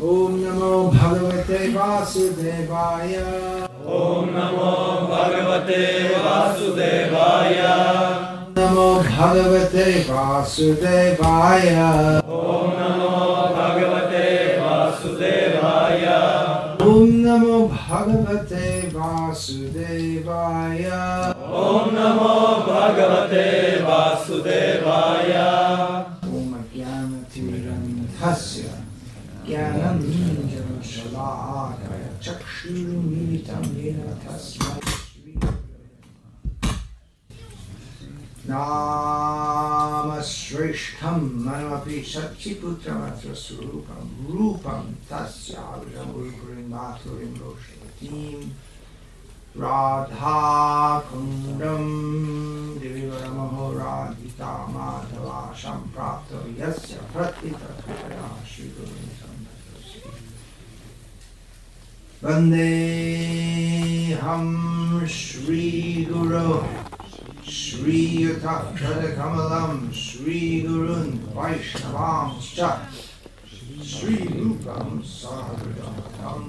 Om Namo Bhagavate Vasudevaya. Om Namo Bhagavate Vasudevaya. Om Namo Bhagavate Vasudevaya. Om Namo Bhagavate Vasudevaya. Om Namo Bhagavate Vasudevaya. Om Namo Bhagavate Vasudevaya. Om Ajnana Timirandhasya Jnanandindam Shalakaya Chakshurumiritam Yena Tasmai Shri Namashrishtham Manapi Satchiputramatra Surupam Rupam Tasya Avrajamurpurim Maturim Roshavatim Radha Kundam Divaramaho Radhita Madhava Samprapto Yasya Pratita Kripaya Shri Vandeham Shri Guru Shri Yuta Kamalam Shri Gurun Vaishnavam Cha Shri Rupam Sahagadatam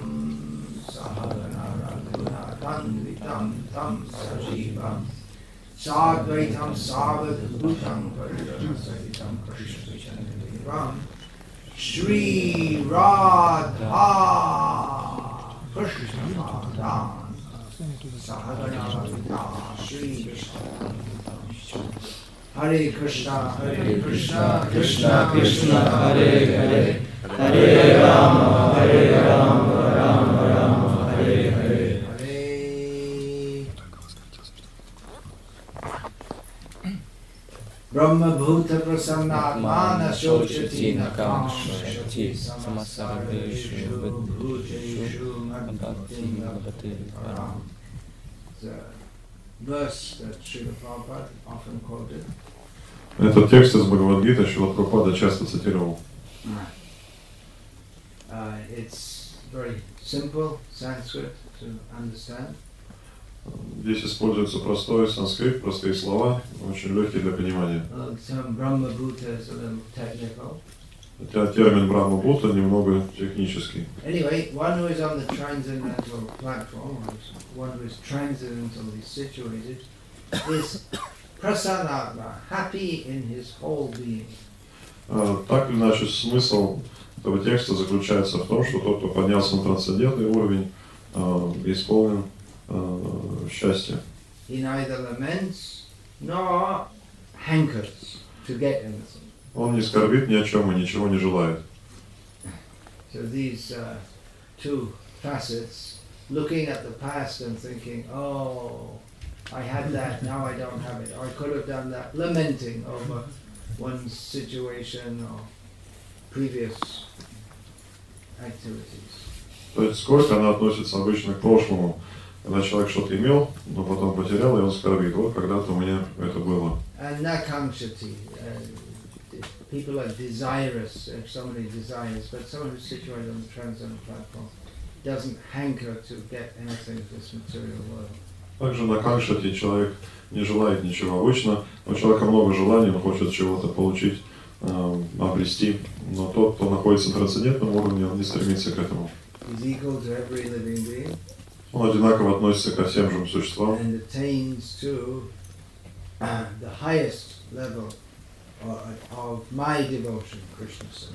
Sahagana Ragunatam Vitam Tam Sajivam Sadvaitam Savadhutam Paridana Sahitam Krishna Chandradevam Shri Radha Krishna Mahadan Sahagana Vita Shri Krishna Hare Krishna Hare Krishna Krishna Krishna Hare Hare Hare Rama Hare Rama Rama Rama Hare Hare Hare Brahma-bhuta prasanna-atmana shochati nakamshati samasarveshu buddhushu Bhakti Bhakti Param. The verse that Śrīla Prabhupāda often quoted. Этот текст из Бхагавад Гиты Śrīla Prabhupāda часто цитировал. It's very simple Sanskrit to understand. Здесь используется простой санскрит, простые слова, очень легкие для понимания. Brahma-bhuta is a little technical. Хотя термин Брахма-бхута немного технический. Anyway, one who is on the transcendental platform, one who is transcendentally situated, is prasanna, happy in his whole being. Так или иначе, смысл этого текста заключается в том, что тот, кто поднялся на трансцендентный уровень, исполнен счастья. He neither laments nor hankers to get anything. Он не скорбит ни о чем и ничего не желает. So these two facets, looking at the past and thinking, oh, I had that, now I don't have it, or I could have done that, lamenting over one's situation or previous activities. То есть скорбь, она относится обычно к прошлому. Когда человек что-то имел, но потом потерял, и он скорбит. Вот когда-то у меня это было. People are desirous, if somebody desires, but someone who's situated on the transcendental platform doesn't hanker to get anything in this material world. Также на Кшатре человек не желает ничего обычно, у человека много желаний, он хочет чего-то получить, обрести, но тот, кто находится на трансцендентном уровне, он не стремится к этому. Он одинаково относится ко всем живым существам. Of my devotion, Krishna says.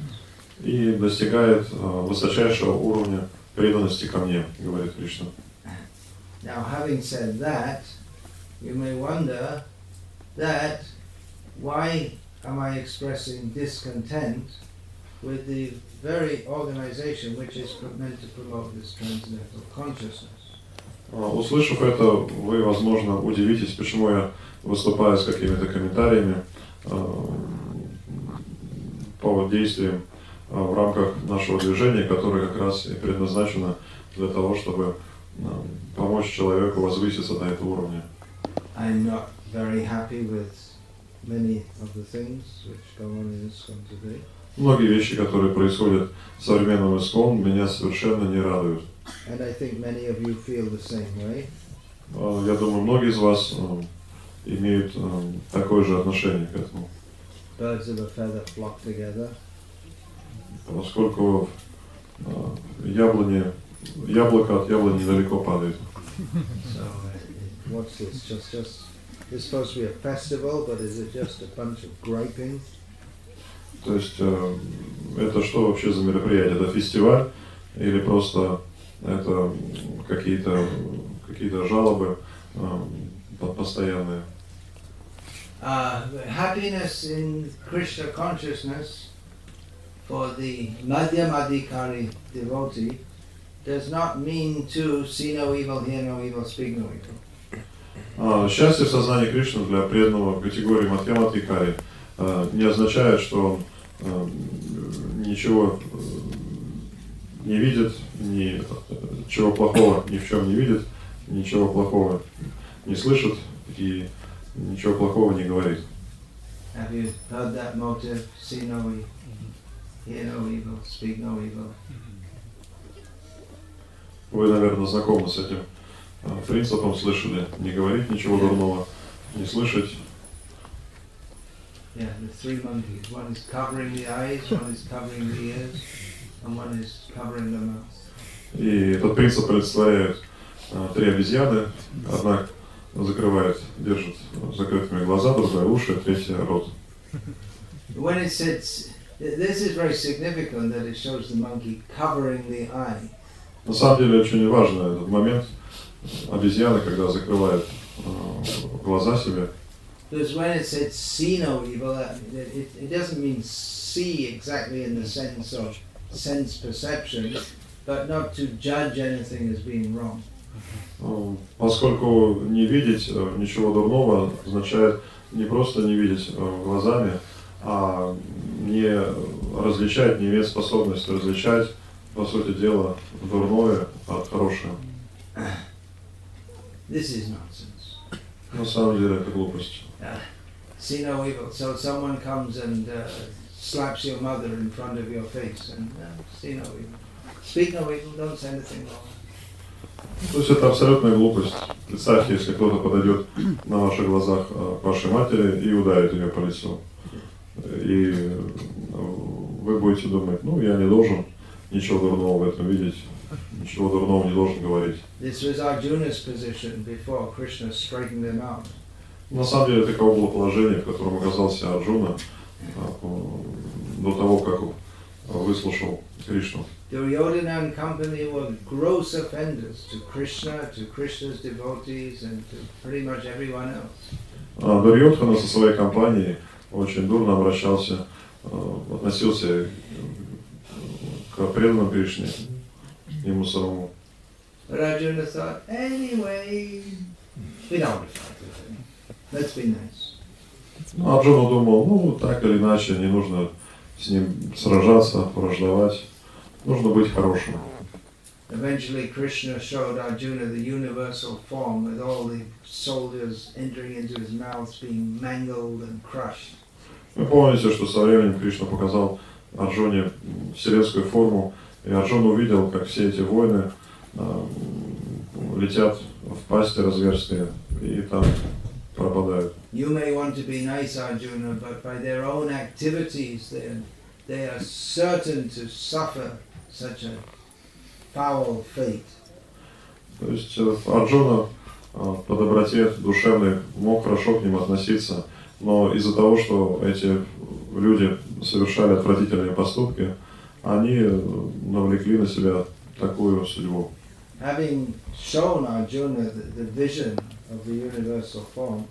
И достигает высочайшего уровня преданности ко мне, говорит Кришна. Now, having said that, you may wonder that why am I expressing discontent with the very organization which is meant to promote this transcendental consciousness? Услышав это, вы, возможно, удивитесь, почему я выступаю с какими-то комментариями по действиям в рамках нашего движения, которое как раз и предназначено для того, чтобы помочь человеку возвыситься на этом уровне. I'm not very happy with many of the things which go on in ISKCON today. Многие вещи, которые происходят в современном ISKCON, меня совершенно не радуют. And I think many of you feel the same way. Я думаю, многие из вас имеют такое же отношение к этому. Birds of a feather flock together. Поскольку яблоко от яблони недалеко падает. What's this? It's supposed to be a festival, but is it just a bunch of griping? То есть это что вообще за мероприятие? Это фестиваль или просто это какие-то жалобы постоянные? Happiness in Krishna consciousness for the Madhyamadikari devotee does not mean to see no evil, hear no evil, speak no evil. Счастье в сознании Кришны для преданного категории Мадхьямадикари не означает, что он ничего не видит, ничего плохого ни в чем не видит, ничего плохого не слышит и ничего плохого не говорит. Have you heard that motive? See no evil, hear no evil, speak no evil. Вы, наверное, знакомы с этим принципом, слышали? Не говорить ничего дурного, не слышать. Yeah, the three monkeys. One is covering the eyes, one is covering the ears, and one is covering the mouth. И этот принцип представляет три обезьяны. Одна закрывает, держит закрытыми глаза, другая уши, третья рот. When it says, this is very significant that it shows the monkey covering the eye. На самом деле очень важно этот момент. Обезьяна, когда закрывает глаза себе. Because when it says see no evil, it doesn't mean see exactly in the sense of sense perception, but not to judge anything as being wrong. Поскольку не видеть ничего дурного означает не просто не видеть глазами, а не различать, не иметь способности различать, по сути дела, дурное от хорошего. This is nonsense. На самом деле это глупость. See no evil. So someone comes and slaps your mother in front of your face and see no evil. Speak no evil. Don't say anything wrong. То есть это абсолютная глупость. Представьте, если кто-то подойдет на ваших глазах к вашей матери и ударит ее по лицу, и вы будете думать: ну, я не должен ничего дурного в этом видеть, ничего дурного не должен говорить. На самом деле таково было положение, в котором оказался Арджуна до того, как выслушал Кришну. Duryodhana and company were gross offenders to Krishna, to Krishna's devotees, and to pretty much everyone else. Duryodhana со своей компанией очень дурно обращался, относился к преданным Кришне, ему самому. Arjuna thought, anyway, we don't want to fight with him. Let's be nice. Арджуна думал, ну так или иначе, не нужно с ним сражаться, враждовать. Нужно быть хорошим. Eventually Krishna showed Arjuna the universal form with all the soldiers entering into his mouth being mangled and crushed. Вы помните, что со временем Кришна показал Арджуне вселенскую форму, и Арджуна увидел, как все эти воины летят в пасти разверстые и там пропадают. You may want to be nice, Arjuna, but by their own activities they are certain to suffer such a foul fate. То есть Арджуна по доброте душевной мог хорошо к ним относиться, но из-за того, что эти люди совершали отвратительные поступки, они навлекли на себя такую судьбу. Having shown Arjuna the vision of the universal form,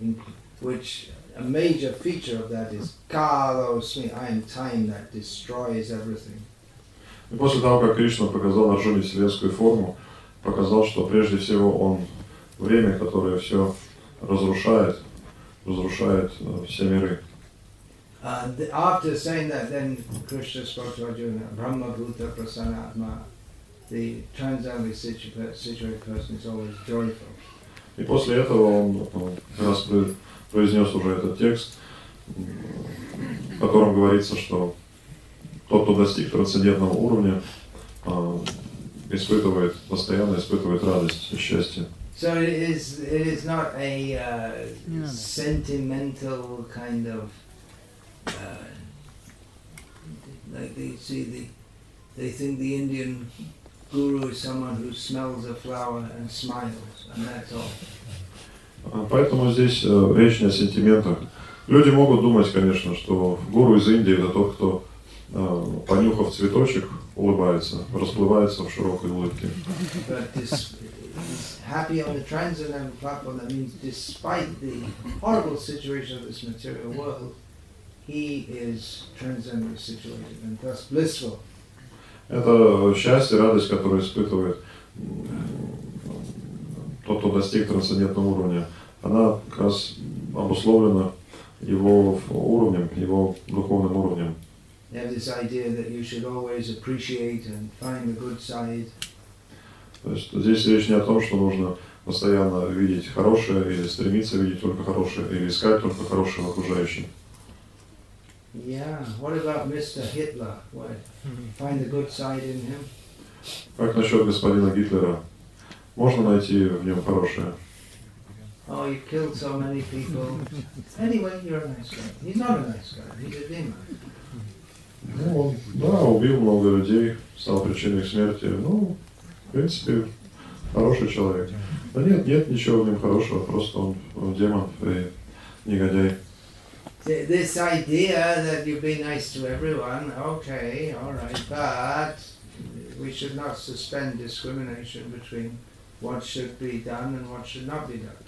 in which a major feature of that is Kalosmi, I am time that destroys everything. И после того, как Кришна показал Арджуне вселенскую форму, показал, что прежде всего он время, которое все разрушает все миры. After saying that, then Krishna spoke to Arjuna, Brahma-bhuta prasanna atma, the transcendently situated person is always joyful. И после этого он раз произнес уже этот текст, в котором говорится, что тот, кто достиг трансцендентного уровня, постоянно испытывает радость и счастье. So it is not a sentimental kind of like the They think the Indian guru is someone who smells a flower and smiles, and that's all. Поэтому здесь речь не о сентиментах. Люди могут думать, конечно, что гуру из Индии это тот, кто, понюхав цветочек, улыбается, расплывается в широкой улыбке. Happy on the transcendental platform, that means despite the horrible situation of this material world, he is transcendently situated and thus blissful. Это счастье, радость, которую испытывает тот, кто достиг трансцендентного уровня, она как раз обусловлена его уровнем, его духовным уровнем. You have this idea that you should always appreciate and find the good side. То есть здесь речь не о том, что нужно постоянно видеть хорошее или стремиться видеть только хорошее, или искать только хорошее в окружающем. Yeah, what about Mr. Hitler? What? Find the good side in him? Как насчет господина Гитлера? Можно найти в нем хорошее? Oh, you killed so many people. Anyway, you're a nice guy. He's not a nice guy. He's a demon. Ну, да, убил много людей, стал причиной их смерти. Ну, в принципе, хороший человек. Да нет, нет ничего в нем хорошего, просто он демон и негодяй. This idea that you be nice to everyone, okay, all right, but we should not suspend discrimination between what should be done and what should not be done.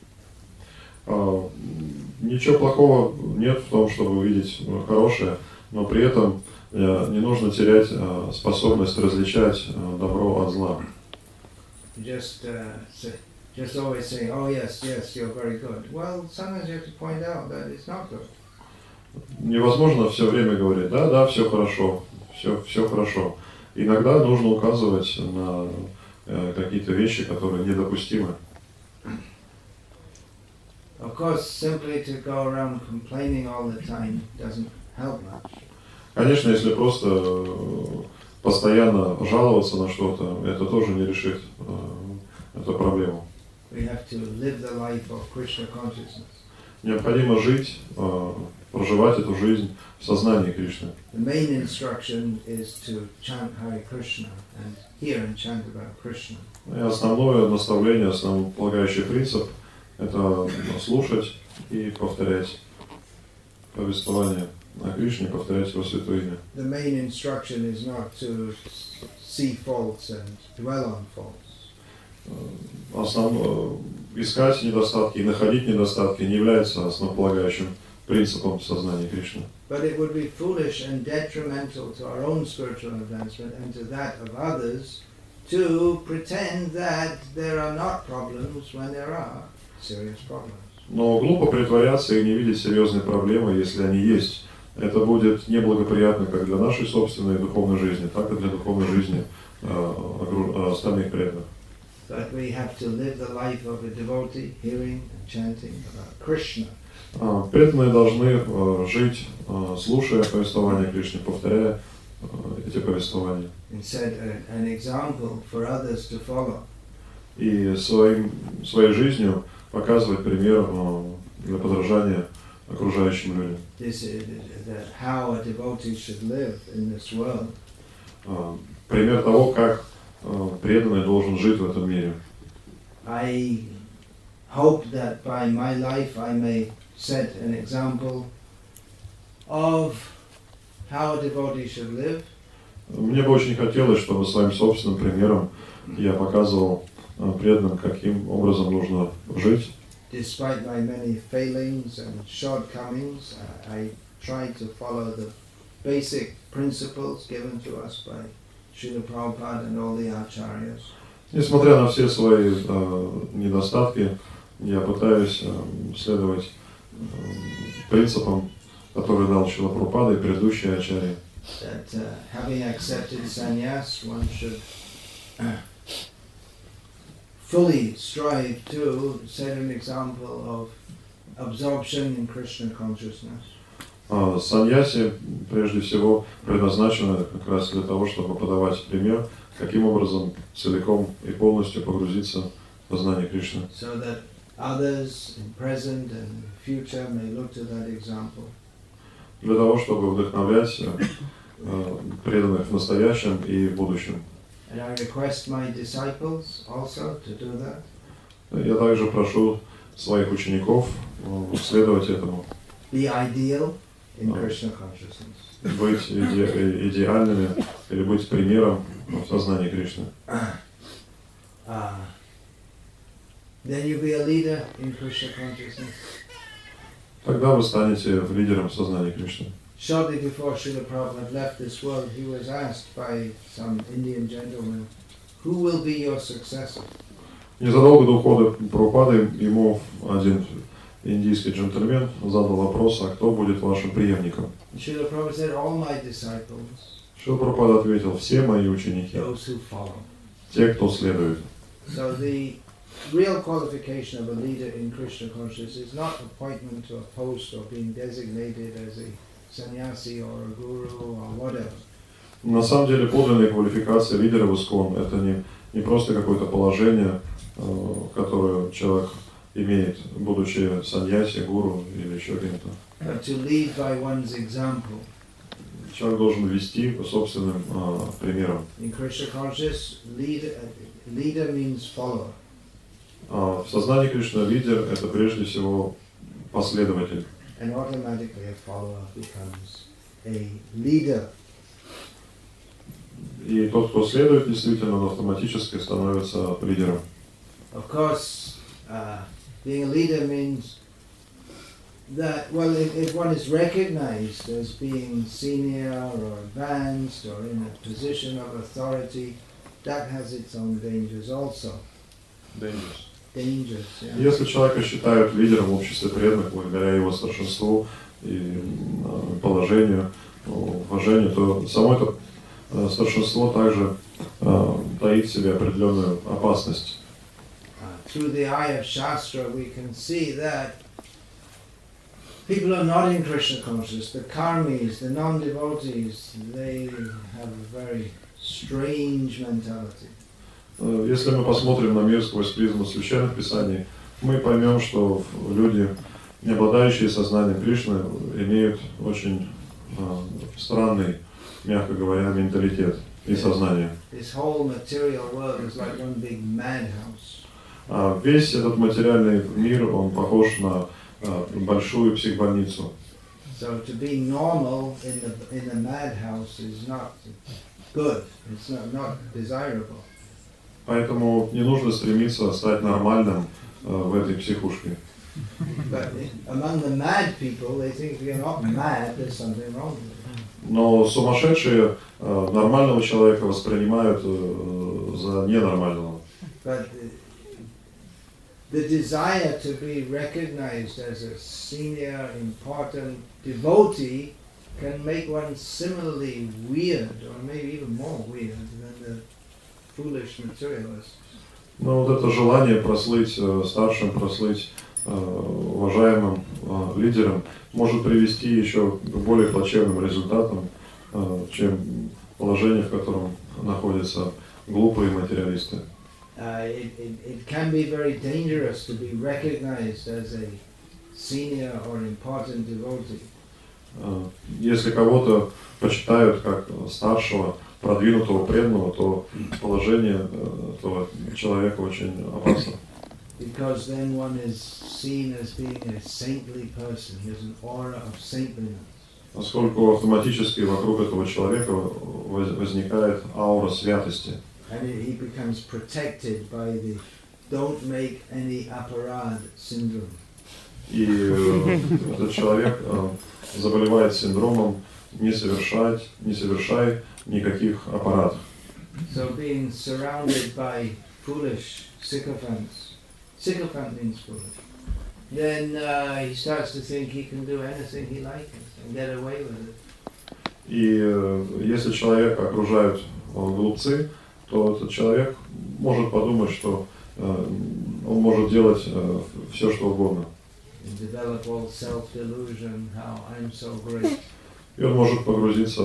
Ничего плохого нет в том, чтобы увидеть хорошее, но при этом не нужно терять способность различать добро от зла. Just always say, oh yes, yes, you're very good. Well, sometimes you have to point out that it's not good. Невозможно все время говорить, да, да, все хорошо, все хорошо. Иногда нужно указывать на какие-то вещи, которые недопустимы. Of course, simply to go around complaining all the time doesn't help much. Конечно, если просто постоянно жаловаться на что-то, это тоже не решит эту проблему. We have to live the life of Krishna consciousness. Необходимо жить, проживать эту жизнь в сознании Кришны. The main instruction is to chant Hare Krishna and hear and chant about Krishna. И основное наставление, основополагающий принцип – это слушать и повторять повествование о Кришне, повторять его святое имя. The main instruction is not to see faults and dwell on faults. Искать недостатки и находить недостатки не является основополагающим принципом сознания Кришны. Но глупо притворяться и не видеть серьезные проблемы, если они есть. Это будет неблагоприятно как для нашей собственной духовной жизни, так и для духовной жизни остальных преданных. But we have to live the life of a devotee, hearing and chanting about Krishna. Преданные должны жить, слушая повествования Кришны, повторяя эти повествования. And set an example for others to follow. И своей жизнью показывать пример для подражания окружающим людям. This is how a devotee should live in this world. Пример того, как преданный должен жить в этом мире. I hope that by my life I may set an example of how a devotee should live. Мне бы очень хотелось, чтобы своим собственным примером я показывал преданным, каким образом нужно жить. Despite my many failings and shortcomings, I try to follow the basic principles given to us by Śrīla Prabhupāda and all the acharyas. Несмотря на все свои недостатки, я пытаюсь следовать принципам, которые дал Śrīla Prabhupāda и предыдущие ачарьи. That having accepted sannyas, one should fully strive to set an example of absorption in Krishna consciousness. Саньяси, прежде всего, предназначены как раз для того, чтобы подавать пример, каким образом целиком и полностью погрузиться в сознание Кришны. So that others in present and future may look to that example. Для того, чтобы вдохновлять преданных в настоящем и в будущем. Я также прошу своих учеников следовать этому. Быть идеальными или быть примером в сознании Кришны. Тогда вы станете лидером сознания Кришны. Shortly before Śrīla Prabhupāda left this world, he was asked by some Indian gentleman, "Who will be your successor?" Незадолго до ухода Прабхупады ему один индийский джентльмен задал вопрос: а кто будет вашим преемником? Śrīla Prabhupāda said, "All my disciples." Śrīla Prabhupāda ответил: все мои ученики. Those who follow. Те, кто следует. So the real qualification of a leader in Krishna consciousness is not appointment to a post or being designated as a Sannyasi or a Guru or whatever. На самом деле подлинная квалификация лидера в ISKCON это не просто какое-то положение, которое человек имеет, будучи саньяси, гуру или еще кем-то. Человек должен вести по собственным примерам. In Krishna consciousness, leader means follower. В сознании Кришны лидер это прежде всего последователь. And automatically a follower becomes a leader. И тот, кто следует, действительно, он автоматически становится лидером. Of course, being a leader means that, well, if one is recognized as being senior or advanced or in a position of authority, that has its own dangers also. Dangers. Если человека считают лидером в обществе преданных, благодаря его старшинству и положению, уважению, то само это старшинство также таит в себе определенную опасность. Through the eye of Shastra, we can see that people are not in Krishna consciousness. The karmis, the non-devotees, they have a very strange mentality. Если мы посмотрим на мир сквозь призму священных писаний, мы поймем, что люди, не обладающие сознанием Кришны, имеют очень странный, мягко говоря, менталитет и сознание. Весь этот материальный мир, он похож на большую психбольницу. So to be normal in the madhouse is not good. It's not desirable. Поэтому не нужно стремиться стать нормальным в этой психушке. Но сумасшедшие нормального человека воспринимают за ненормального. The desire to be recognized as a senior, important devotee can make one similarly weird, or maybe even more weird than the foolish materialist. Но вот это желание прослыть старшим, прослыть уважаемым лидером может привести еще к более плачевным результатам, чем положение, в котором находятся глупые материалисты. It can be very dangerous to be recognized as a senior or important devotee. Если кого-то почитают как старшего, продвинутого, преданного, то положение этого человека очень опасно. Because then one is seen as being a saintly person. He has an aura of saintliness. Поскольку автоматически вокруг этого человека возникает аура святости. And he becomes protected by the "don't make any aparad" syndrome. И этот человек заболевает синдромом не совершай никаких аппаратов. So being surrounded by foolish sycophants. Sycophant means foolish. Then he starts to think he can do anything he likes and get away with it. И если человека окружают глупцы, то этот человек может подумать, что он может делать все, что угодно. И он может погрузиться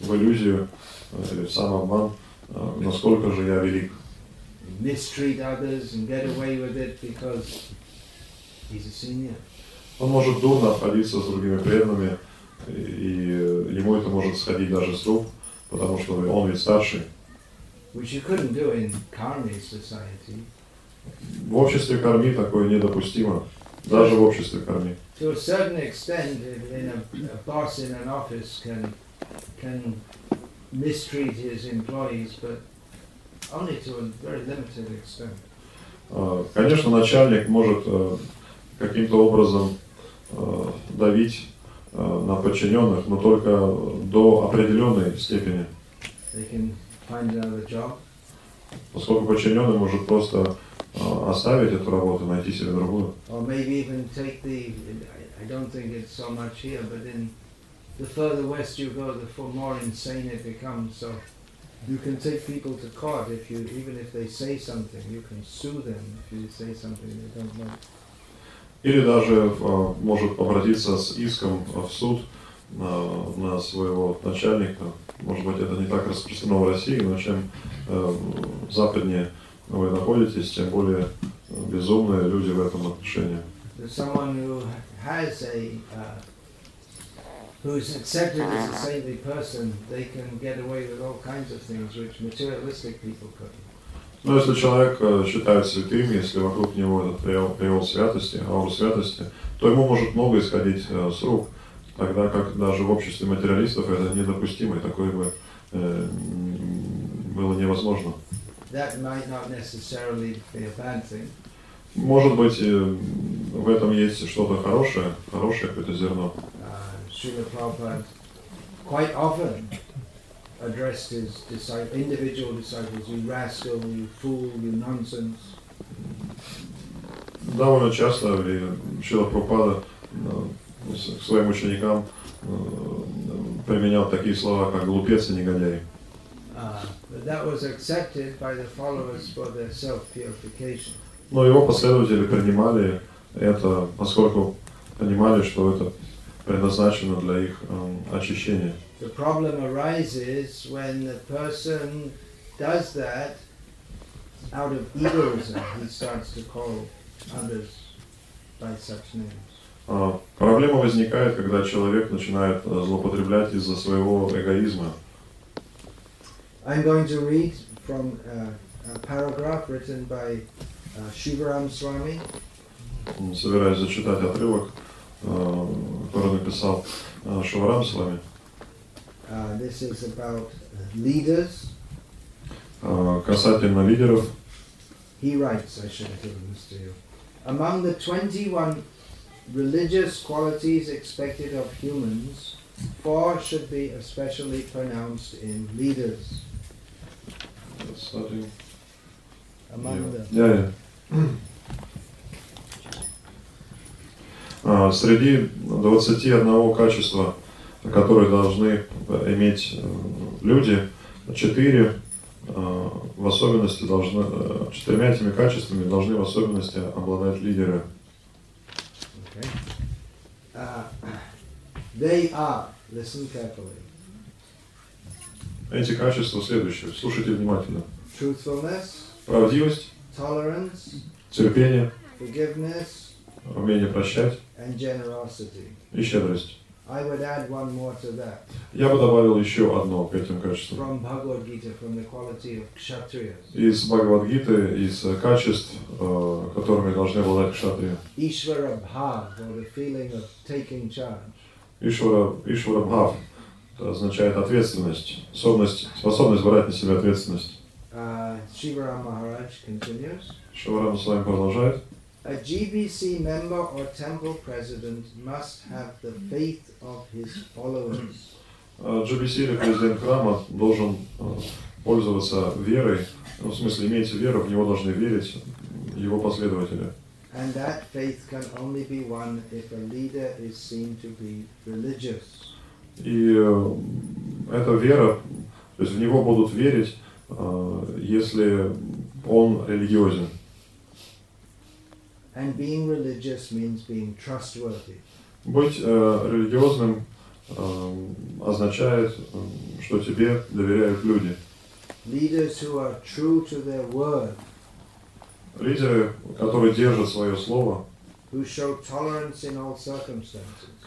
в иллюзию, в самообман, насколько же я велик. Он может дурно обходиться с другими преданными, И ему это может сходить даже с рук, потому что он ведь старший. В обществе карми такое недопустимо, даже в обществе карми. To a certain extent, a boss in an office can mistreat his employees, but only to a very limited extent. Конечно, начальник может каким-то образом давить на подчиненных, но только до определенной степени. Поскольку подчиненный может просто оставить эту работу, найти себе другую. You can take people to court if you, even if they say something, you can sue them if you say something they don't know. Или даже может обратиться с иском в суд на своего начальника. Может быть, это не так распространено в России, но чем западнее вы находитесь, тем более безумные люди в этом отношении. Who's accepted as a saintly person, they can get away with all kinds of things which materialistic people couldn't. Но если человек считает святым, если вокруг него этот привел святости, ауру святости, то ему может много исходить с рук, тогда как даже в обществе материалистов это недопустимо, и такое бы было невозможно. That might not necessarily be a bad thing. Может быть, в этом есть что-то хорошее, хорошее какое-то зерно. Śrīla Prabhupāda quite often addressed his individual disciples, "You rascal, you fool, you nonsense." Довольно часто Śrīla Prabhupāda к своим ученикам применял такие слова, как глупец и негодяй. But that was accepted by the followers for their self-purification. Но его последователи принимали это, поскольку понимали, что это предназначено для их очищения. The problem arises when the person does that out of egoism. He starts to call others by such names. Проблема возникает, когда человек начинает злоупотреблять из-за своего эгоизма. I'm going to read from a paragraph written by Shiva Rama Maharaj. Собираюсь зачитать отрывок, который написал Шива Рама с вами. This is about leaders. Касательно лидеров. He writes, I should have given this to you. Among the 21 religious qualities expected of humans, 4 should be especially pronounced in leaders. Sorry. Among the... Среди 21 качества, которые должны иметь люди, 4 в особенности должны, 4 этими качествами должны в особенности обладать лидеры. Okay. They are. Listen carefully. Эти качества следующие. Слушайте внимательно. Правдивость. Tolerance. Терпение. Forgiveness. Умение прощать. И щедрость. Я бы добавил еще одно к этим качествам. Из Бхагавад-гиты, из качеств, которыми должны обладать кшатрия. Ishvarabhav означает ответственность, способность брать на себя ответственность. Shiva Rama Maharaj continues. Shiva Rama с вами продолжает. A GBC member or temple president must have the faith of his followers. GBC или президент храма должен пользоваться верой, в смысле иметь веру, в него должны верить его последователи. And that faith can only be won if a leader is seen to be religious. И эта вера, то есть в него будут верить, если он религиозен. And being religious means being trustworthy. Быть религиозным означает, что тебе доверяют люди. Leaders who are true to their word. Лидеры, которые держат свое слово.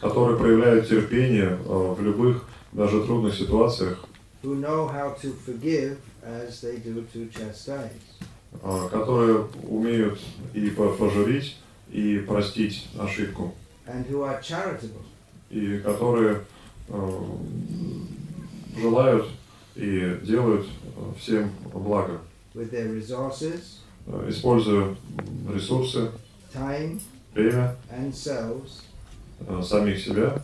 которые проявляют терпение в любых, даже трудных ситуациях, которые умеют и пожурить, и простить ошибку, и которые желают и делают всем благо, используя ресурсы, время, самих себя,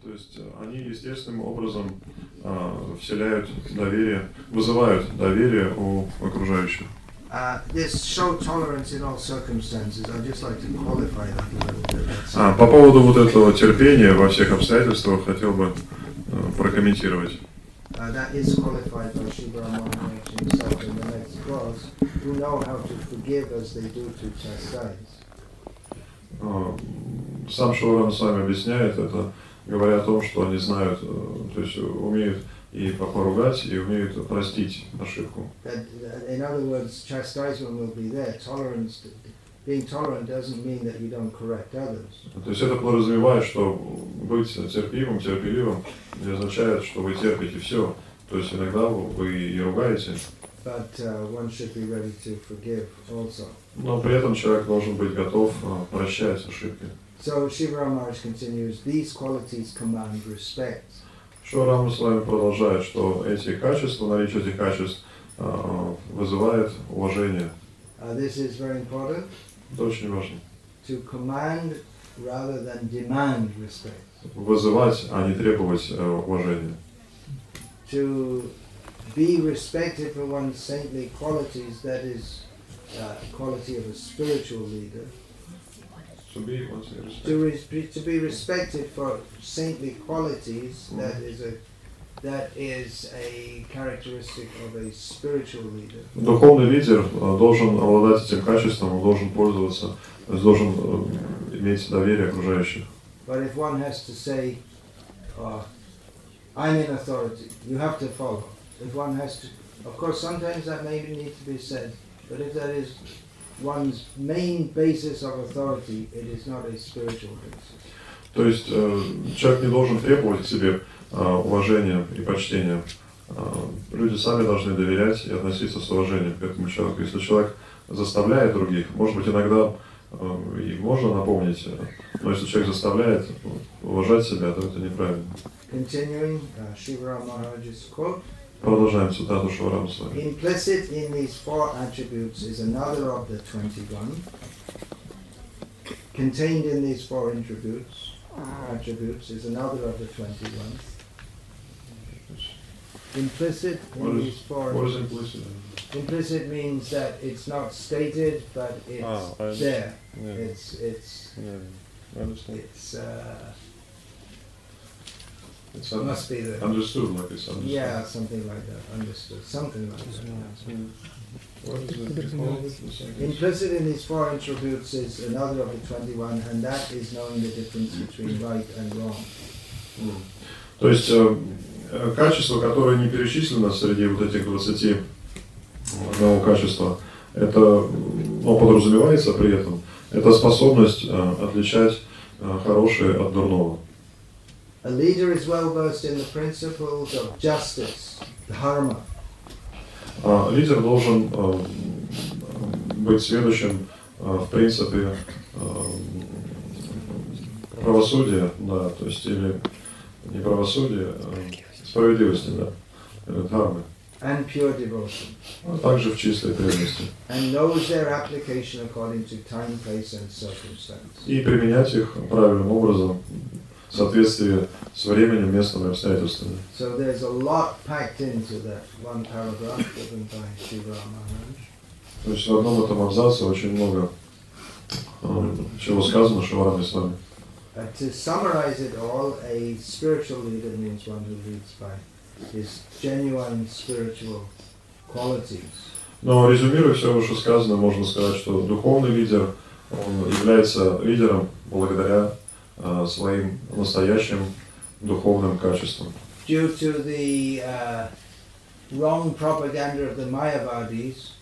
то есть они естественным образом вселяют доверие, вызывают доверие у окружающих. По поводу вот этого терпения во всех обстоятельствах хотел бы прокомментировать. Сам Шива Рама с вами объясняет это, говоря о том, что они знают, то есть умеют и поругать, и умеют простить ошибку. То есть это подразумевает, что быть терпимым, терпеливым не означает, что вы терпите все. То есть иногда вы и ругаете. Но при этом человек должен быть готов прощать ошибки. Shiva Rama Maharaj continues, these qualities command respect. Шива Рама с вами продолжает, что эти качества, наличие этих качеств вызывает уважение. This is very important. Это очень важно. To command rather than demand respect. Вызывать, а не требовать уважения. To be respected for one's saintly qualities, that is quality of a spiritual leader. To be respected for saintly qualities, that is a characteristic of a spiritual leader. Духовный лидер должен обладать этим качеством, он должен пользоваться, должен иметь доверие окружающих. But if one has to say, "I'm in authority," you have to follow. If one has to, of course, sometimes that may need to be said, but if that is one's main basis of authority, it is not a spiritual basis. То есть человек не должен требовать к себе уважения и почтения. Люди сами должны доверять и относиться с уважением к этому человеку. Если человек заставляет других, может быть, иногда и можно напомнить, но если человек заставляет уважать себя, то это неправильно. Продолжаем цитату Шива Рамы с вами. Implicit in these four attributes is another of the 21. Contained in these four attributes is another of the 21. Implicit in these four. What is implicit? Implicit means that it's not stated, but it's there. Yeah. It must be there. Understood, like it's understood. Yeah, something like that. Understood, something like that. Yeah. What is it? Implicit in these four attributes is another of the 21, and that is knowing the difference between right and wrong. То есть качество, которое не перечислено среди вот этих 20 одного качества, это, подразумевается при этом, это способность отличать хорошее от дурного. A leader is well versed in the principles of justice, dharma. Лидер должен быть следующим в принципе правосудия, да, то есть или не правосудия, справедливости, да, дхармы. And pure devotion. Также в чистой преданности. And knows their application according to time, place, and circumstance. И применять их правильным образом. В соответствии с временем, местом и обстоятельствами. То есть в одном этом абзаце очень много чего сказано Шива Рамой с вами. Но резюмируя все вышесказанное, можно сказать, что духовный лидер, он является лидером благодаря своим настоящим духовным качеством. due to the wrong propaganda of the Mayavadis,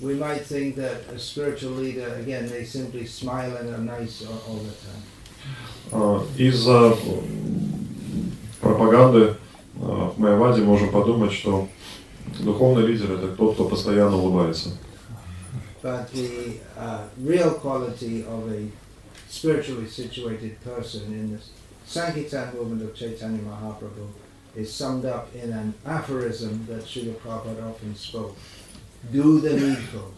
we might think that a spiritual leader, again, they simply smile and are nice all the time. Из-за пропаганды в Майаваде можем подумать, что духовный лидер – это тот, кто постоянно улыбается. But the real quality of a spiritually situated person in the Sankirtan movement of Chaitanya Mahaprabhu is summed up in an aphorism that Śrīla Prabhupāda often spoke. Do the needful.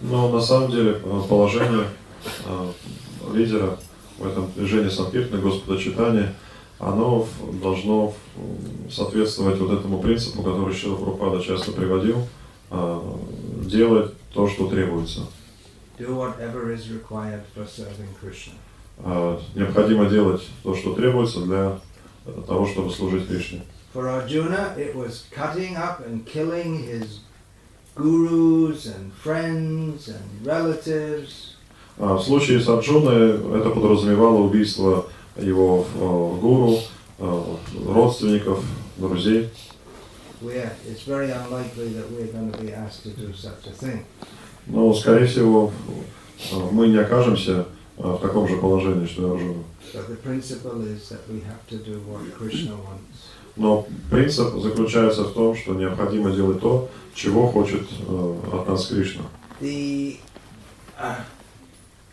Но на самом деле положение лидера в этом движении Санкиртана Господа Читания, оно должно соответствовать вот этому принципу, который Śrīla Prabhupāda часто приводил, делать то, что требуется. Do whatever is required for serving Krishna. Необходимо делать то, что требуется для того, чтобы служить Кришне. For Arjuna, it was cutting up and killing his gurus and friends and relatives. В случае с Арджуной это подразумевало убийство его гуру, родственников, друзей. It's very unlikely that we're going to be asked to do such a thing. Но, скорее всего, мы не окажемся в таком же положении, что и Арджуна. But the principle is that we have to do what Krishna wants. Но принцип заключается в том, что необходимо делать то, чего хочет от нас Кришна.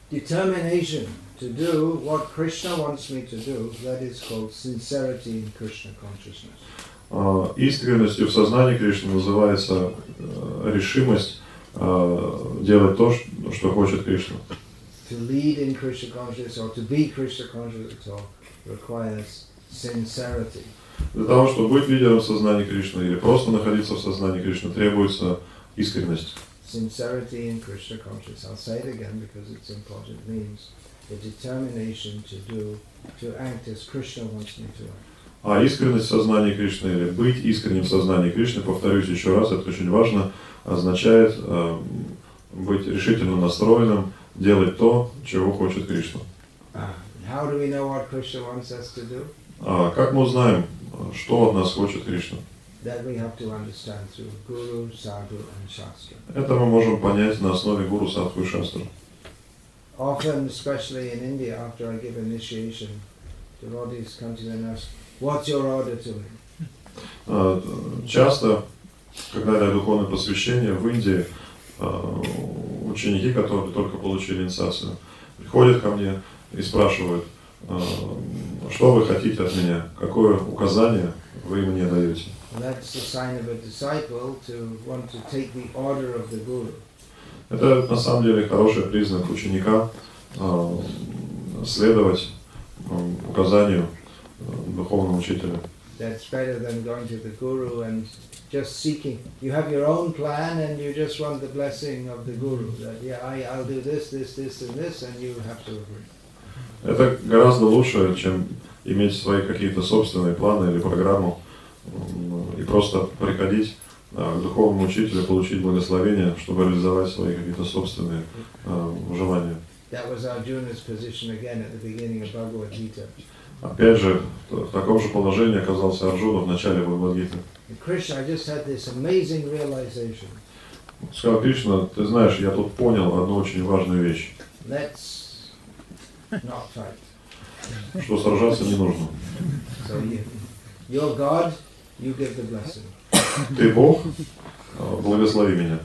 Determination to do what Krishna wants me to do, that is called sincerity in Krishna consciousness. Искренностью в сознании Кришны называется решимость делать то, что хочет Кришна. To lead in Krishna consciousness or to be Krishna conscious at all requires sincerity. Для того, чтобы быть лидером в сознании Кришны или просто находиться в сознании Кришны, требуется искренность. Sincerity in Krishna consciousness. I'll say it again because it's important. Means the determination to do, to act as Krishna wants me to act. А искренность в сознании Кришны или быть искренним в сознании Кришны, повторюсь еще раз, это очень важно, означает быть решительно настроенным, делать то, чего хочет Кришна. How do we know what Krishna wants us to do? Как мы узнаем, что от нас хочет Кришна? That we have to understand through Guru, Sadhu, and Shastra. Это мы можем понять на основе Гуру, Садху и Шастры. Often, especially in India, after I give initiation, the devotees come to me and ask, "What's your order to me?" Часто, когда я духовное посвящение в Индии, ученики, которые только получили инициацию, приходят ко мне и спрашивают, что вы хотите от меня, какое указание вы мне даете. Это на самом деле хороший признак ученика следовать указанию духовного учителя. That's better than going to the guru and just seeking. You have your own plan and you just want the blessing of the guru. That yeah, I'll do this, this, this, and this, and you have to agree. Это гораздо лучше, чем иметь свои какие-то собственные планы или программу и просто приходить к духовному учителю, получить благословение, чтобы реализовать свои какие-то собственные желания. Опять же, в таком же положении оказался Арджуна в начале Бхагавад-гиты. Сказал Кришна, ты знаешь, я тут понял одну очень важную вещь. Что сражаться не нужно. Ты Бог, благослови меня.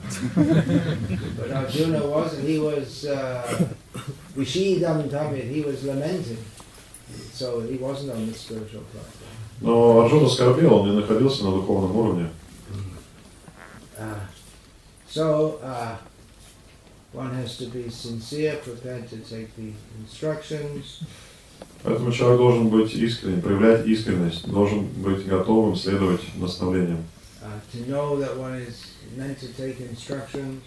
Но Арджуна скорбел, он не находился на духовном уровне. One has to be sincere, prepared to take the instructions. Поэтому человек должен быть искренним, проявлять искренность, должен быть готовым следовать наставлениям. To know that one is meant to take instructions.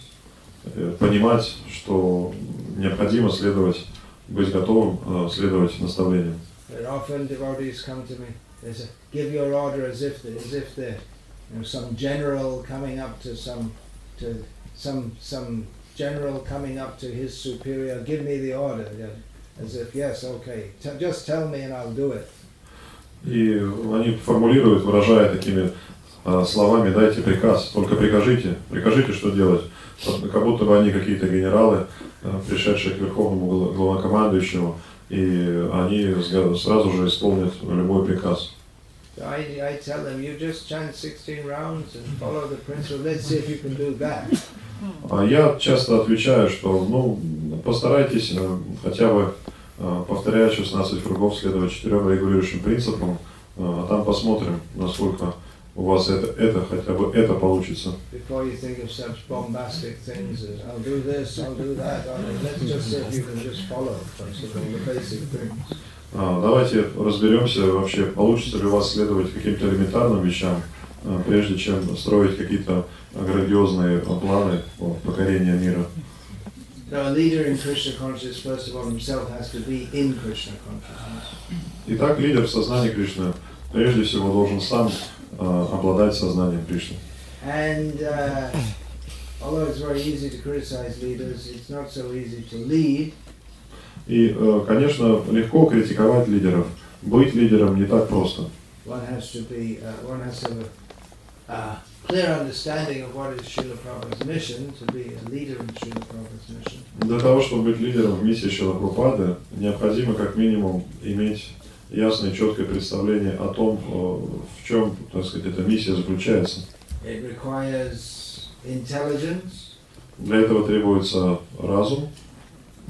Понимать, что необходимо следовать, быть готовым следовать наставлениям. But often devotees come to me. They say, "Give your order as if they're, you know, some general coming up to some." General coming up to his superior, give me the order, as if yes, okay, just tell me and I'll do it. И они формулируют, выражая такими словами: дайте приказ, только прикажите, что делать. Как будто бы они какие-то генералы, пришедшие к верховному главнокомандующему, и они сразу же исполнят любой приказ. I tell them, you just chant 16 rounds and follow the principle. Let's see if you can do that. Я часто отвечаю, что постарайтесь хотя бы повторяя 16 кругов, следовать 4 регулирующим принципам, а там посмотрим, насколько у вас это хотя бы это получится. Давайте разберемся вообще, получится ли у вас следовать каким-то элементарным вещам, прежде чем строить какие-то грандиозные планы покорения мира. Итак, лидер в сознании Кришны прежде всего должен сам обладать сознанием Кришны. И, конечно, легко критиковать лидеров. Быть лидером не так просто. Для того, чтобы быть лидером в миссии Śrīla Prabhupāda, необходимо как минимум иметь ясное и четкое представление о том, в чем, так сказать, эта миссия заключается. Для этого требуется разум.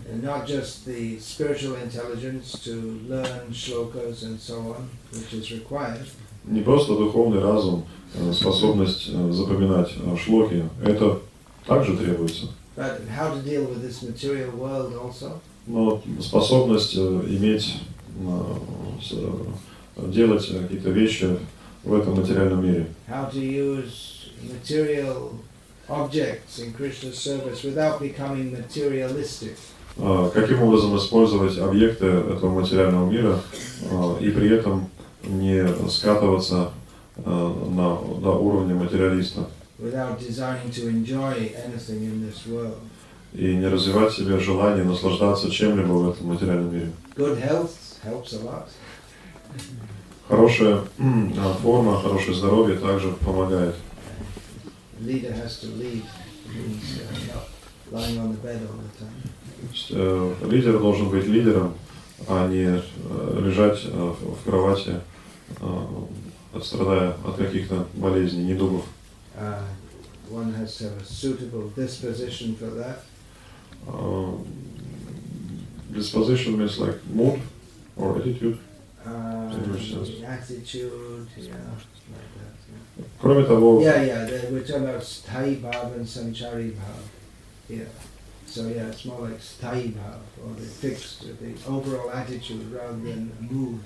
And not just the spiritual intelligence to learn shlokas and so on, which is required. Не просто духовный разум, способность запоминать шлоки, это также требуется. But how to deal with this material world also? Но способность иметь, делать какие-то вещи в этом материальном мире. How to use material objects in Krishna's service without becoming materialistic. Каким образом использовать объекты этого материального мира и при этом не скатываться на уровне материалиста. И не развивать в себе желание наслаждаться чем-либо в этом материальном мире. Хорошая форма, хорошее здоровье также помогает. Лидер должен быть лидером, а не лежать в кровати, страдая от каких-то болезней, недугов. Disposition means like mood or attitude. Кроме того... We're talking about Sthaibhav and Sanchari bhav. So it's more like Sthaibhav, or the fixed, the overall attitude rather than mood.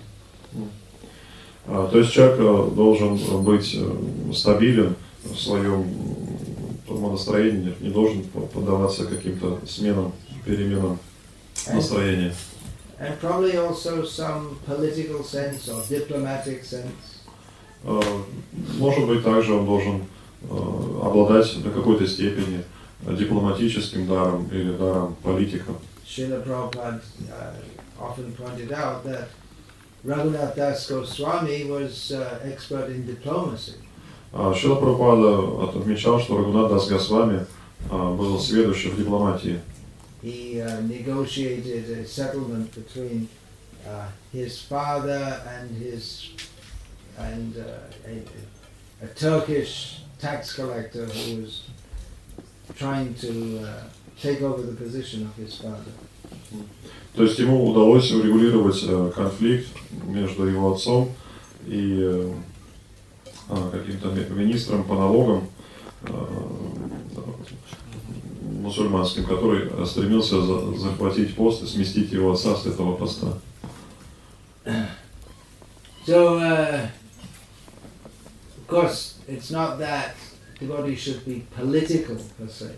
То есть человек должен быть стабилен в своем настроении, не должен поддаваться каким-то сменам, переменам настроения. And probably also some political sense or diplomatic sense. Может быть, также он должен обладать до какой-то степени дипломатическим даром или даром политика. Śrīla Prabhupāda often pointed out that Ragunath Das Swami was expert in diplomacy. Śrīla Prabhupāda отмечал, что Рагунат Дас Госвами был сведущим в дипломатии. He negotiated a settlement between his father and a Turkish tax collector who was trying to take over the position of his father. То есть ему удалось урегулировать конфликт между его отцом и каким-то министром по налогам мусульманским, который стремился захватить пост и сместить его отца с этого поста. So, of course, it's not that devotee should be political per se.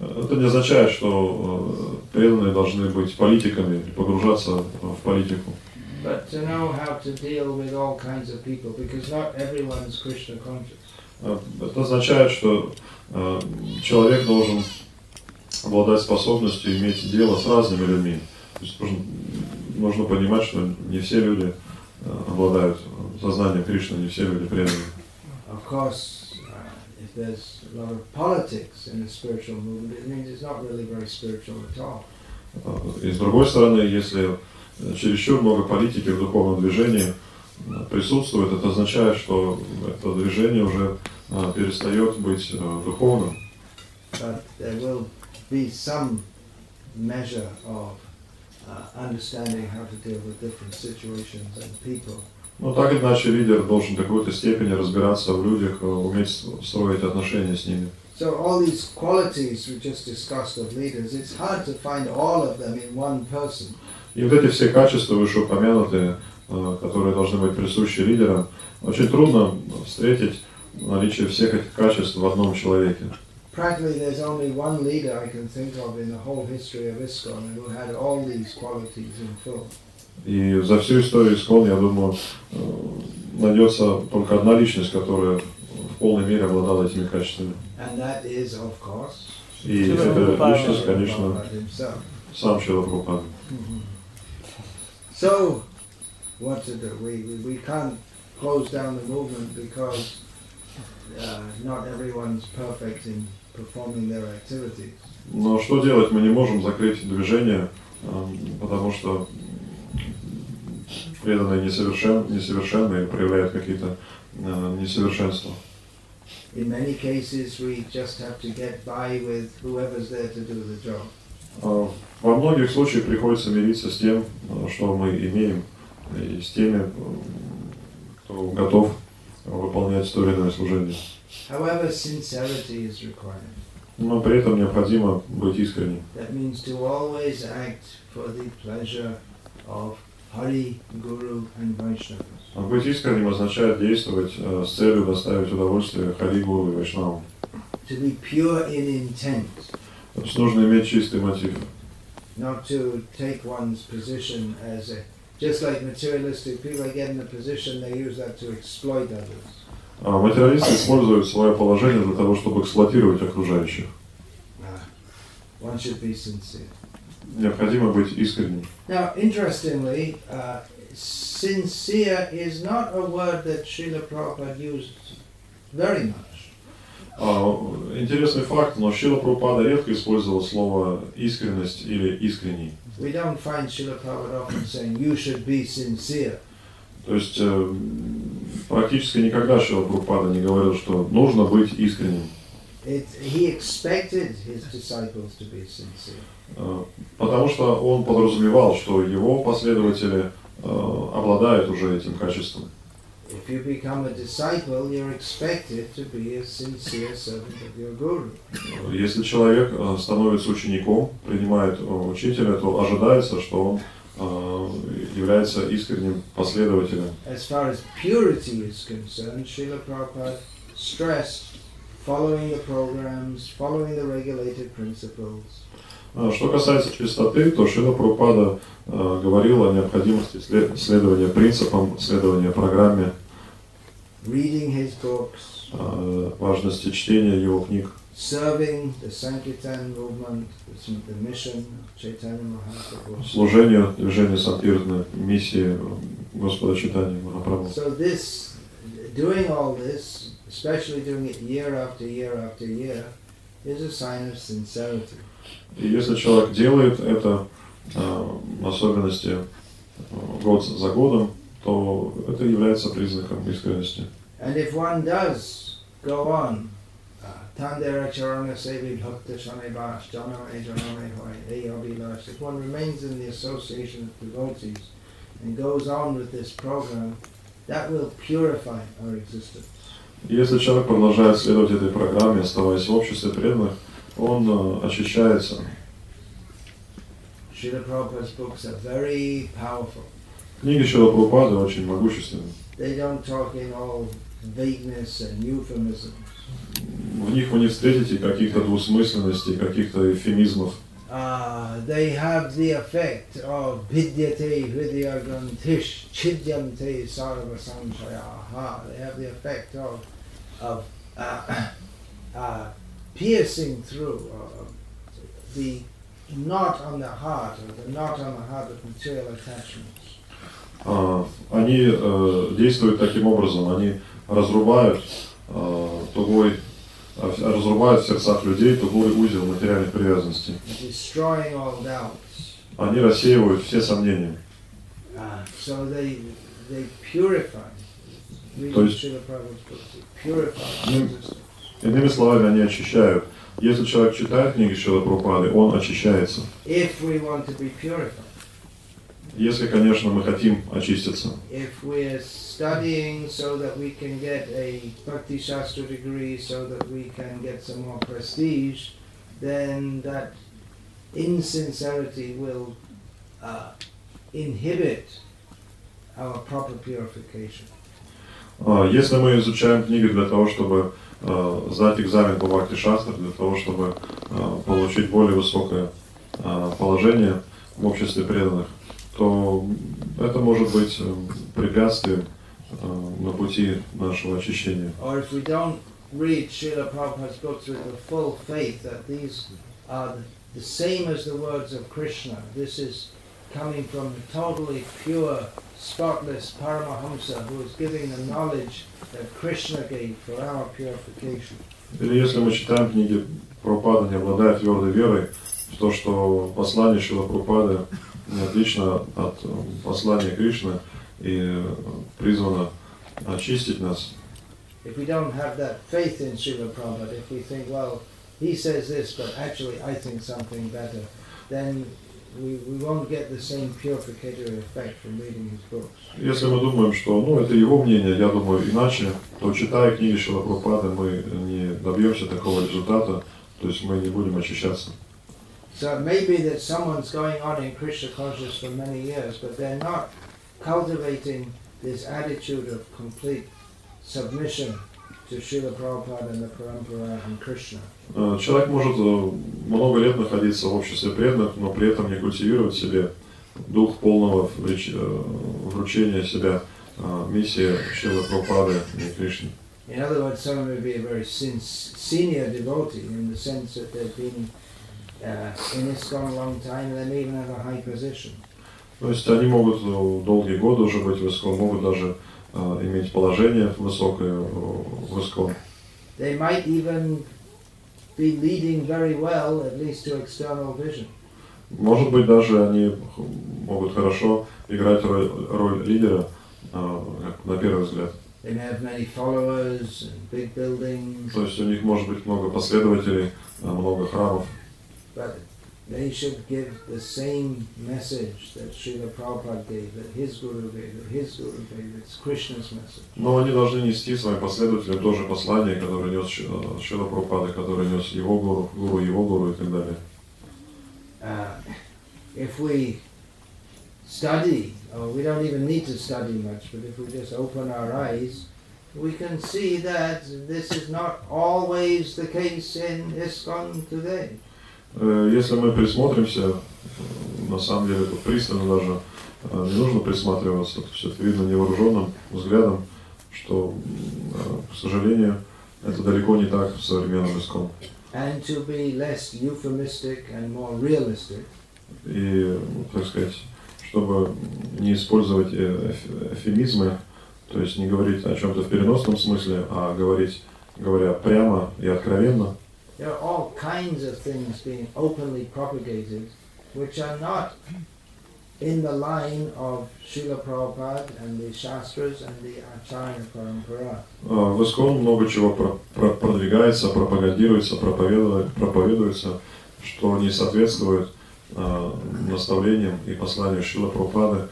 Это не означает, что преданные должны быть политиками и погружаться в политику. But to know how to deal with all kinds of people, because not everyone is Krishna conscious. Это означает, что человек должен обладать способностью иметь дело с разными людьми. То есть нужно понимать, что не все люди обладают сознанием Кришны, не все люди преданные. Of course, if there's a lot of politics in the spiritual movement, it means it's not really very spiritual at all. И с другой стороны, если чересчур много политики в духовном движении присутствует, это означает, что это движение уже перестает быть духовным. But there will be some measure of understanding how to deal with different situations and people. Но так или иначе лидер должен до какой-то степени разбираться в людях, уметь строить отношения с ними. So all these qualities we just discussed of leaders, it's hard to find all of them in one person. И вот эти все качества вышеупомянутые, которые должны быть присущи лидерам, очень трудно встретить наличие всех этих качеств в одном человеке. Practically, there's only one leader I can think of in the whole history of ISKCON who had all these qualities in full. И за всю историю ISKCON, я думаю, найдется только одна личность, которая в полной мере обладала этими качествами. And that is, of course, и эта личность, конечно, сам Шрила Прабхупада. So, what to do? We can't close down the movement because not everyone's perfect in performing their activities. Но что делать? Мы не можем закрыть движение, потому что преданные несовершенные проявляют какие-то несовершенства. In many cases, we just have to get by with whoever's there to do the job. Во многих случаях приходится мириться с тем, что мы имеем, и с теми, кто готов выполнять то или иное служение. However, sincerity is required. Но при этом необходимо быть искренним. That means to always act for the pleasure of Hari, Guru and Vaishnavas. Быть искренним означает действовать с целью доставить удовольствие Хари, Гуру и Вайшнавам. To be pure in intent. То есть нужно иметь чистый мотив. Not to take one's position as a just like materialistic people get in a position, they use that to exploit others. Материалисты используют свое положение для того, чтобы эксплуатировать окружающих. One should be sincere. Необходимо быть искренним. Now, interestingly, sincere is not a word that Śrīla Prabhupāda used very much. Интересный факт, но Śrīla Prabhupāda редко использовал слово искренность или искренний. We don't find Śrīla Prabhupāda often saying you should be sincere. То есть практически никогда Śrīla Prabhupāda не говорил, что нужно быть искренним. He expected his disciples to be sincere. Потому что он подразумевал, что его последователи обладают уже этим качеством. If you become a disciple, you're expected to be a sincere servant of your guru. Если человек становится учеником, принимает учителя, то ожидается, что он является искренним последователем. As far as purity is concerned, Śrīla Prabhupāda stressed following the programs, following the regulated principles. Что касается чистоты, то Шрила Прабхупада говорил о необходимости следования принципам, следования программе, reading his books, важности чтения его книг, serving the Sankirtan movement, the mission of Chaitanya Mahaprabhu, служению движению Санкиртана, миссии Господа Чайтаньи Махапрабху. So this, doing all this, especially doing it year after year after year, is a sign of sincerity. И если человек делает это, в особенности год за годом, то это является признаком искренности. And if one does go on, if one remains in the association of devotees and goes on with this program, that will purify our existence. Если человек продолжает следовать этой программе, оставаясь в обществе преданных, он очищается. Шрила Прабхупада's books are very powerful. Книги Шрила Прабхупады очень могущественны. They don't talk in all vagueness and euphemisms. В них вы не встретите каких-то двусмысленностей, каких-то эвфемизмов. They have the effect of vidyate vidyagantish chidyante sarva samshaya. They have the effect of piercing through the knot on the heart, or the knot on the heart of material attachments. они действуют таким образом, они разрубают тугой, разрубают в сердцах людей тугой узел материальных привязанностей. Они рассеивают все сомнения. То есть, иными словами, они очищают. Если человек читает книги Шрилы Прабхупады, он очищается. Если, конечно, мы хотим очиститься. Если мы изучаем книги для того, чтобы сдать экзамен по Бхакти-шастре, для того, чтобы получить более высокое положение в обществе преданных, то это может быть препятствием на пути нашего очищения. Coming from the totally pure, spotless Paramahamsa, who is giving the knowledge that Krishna gave for our purification. Или если мы читаем книги Прабхупады, не обладая твердой верой в то, что послание Шрилы Прабхупады отлично от послания Кришны и призвано очистить нас. If we don't have that faith in Srila Prabhupada, if we think, well, he says this, but actually I think something better, then we won't get the same purificatory effect from reading his books. Если мы думаем, что, это его мнение, я думаю иначе, то читая книги Шрилы Прабхупады, мы не добьемся такого результата, то есть мы не будем очищаться. So it may be that someone's going on in Krishna consciousness for many years, but they're not cultivating this attitude of complete submission to Srila Prabhupada and the Parampara and Krishna. Человек может много лет находиться в обществе преданных, но при этом не культивировать в себе дух полного вручения себя миссии Шрилы Прабхупады и Кришны. In other words, someone may be a very senior devotee in the sense that they've been in ISKCON a long time, and they may even have a high position. То есть они могут долгие годы уже быть в ISKCON, могут даже иметь положение высокое в ISKCON. They might even be leading very well, at least to external vision. Может быть, даже они могут хорошо играть роль лидера на первый взгляд. They may have many followers, big buildings. То есть у них может быть много последователей, много храмов. But they should give the same message that Srila Prabhupada gave, that his Guru gave, it's Krishna's message. Но они должны нести своим последователям тоже послание, которое нес Шрила Прабхупада, которое нес его Гуру, его Гуру и так далее. If we study, or we don't even need to study much, but if we just open our eyes, we can see that this is not always the case in ISKCON today. Если мы присмотримся, на самом деле тут пристально даже не нужно присматриваться, все это видно невооруженным взглядом, что, к сожалению, это далеко не так в современном ISKCON. И, так сказать, чтобы не использовать эвфемизмы, то есть не говорить о чем-то в переносном смысле, а говоря прямо и откровенно. There are all kinds of things being openly propagated, which are not in the line of Śrīla Prabhupada and the Shastras and the Acharya Parampara. В ISKCON много чего продвигается, пропагандируется, проповедуется, что не соответствует наставлениям и посланию Шрилы Прабхупады,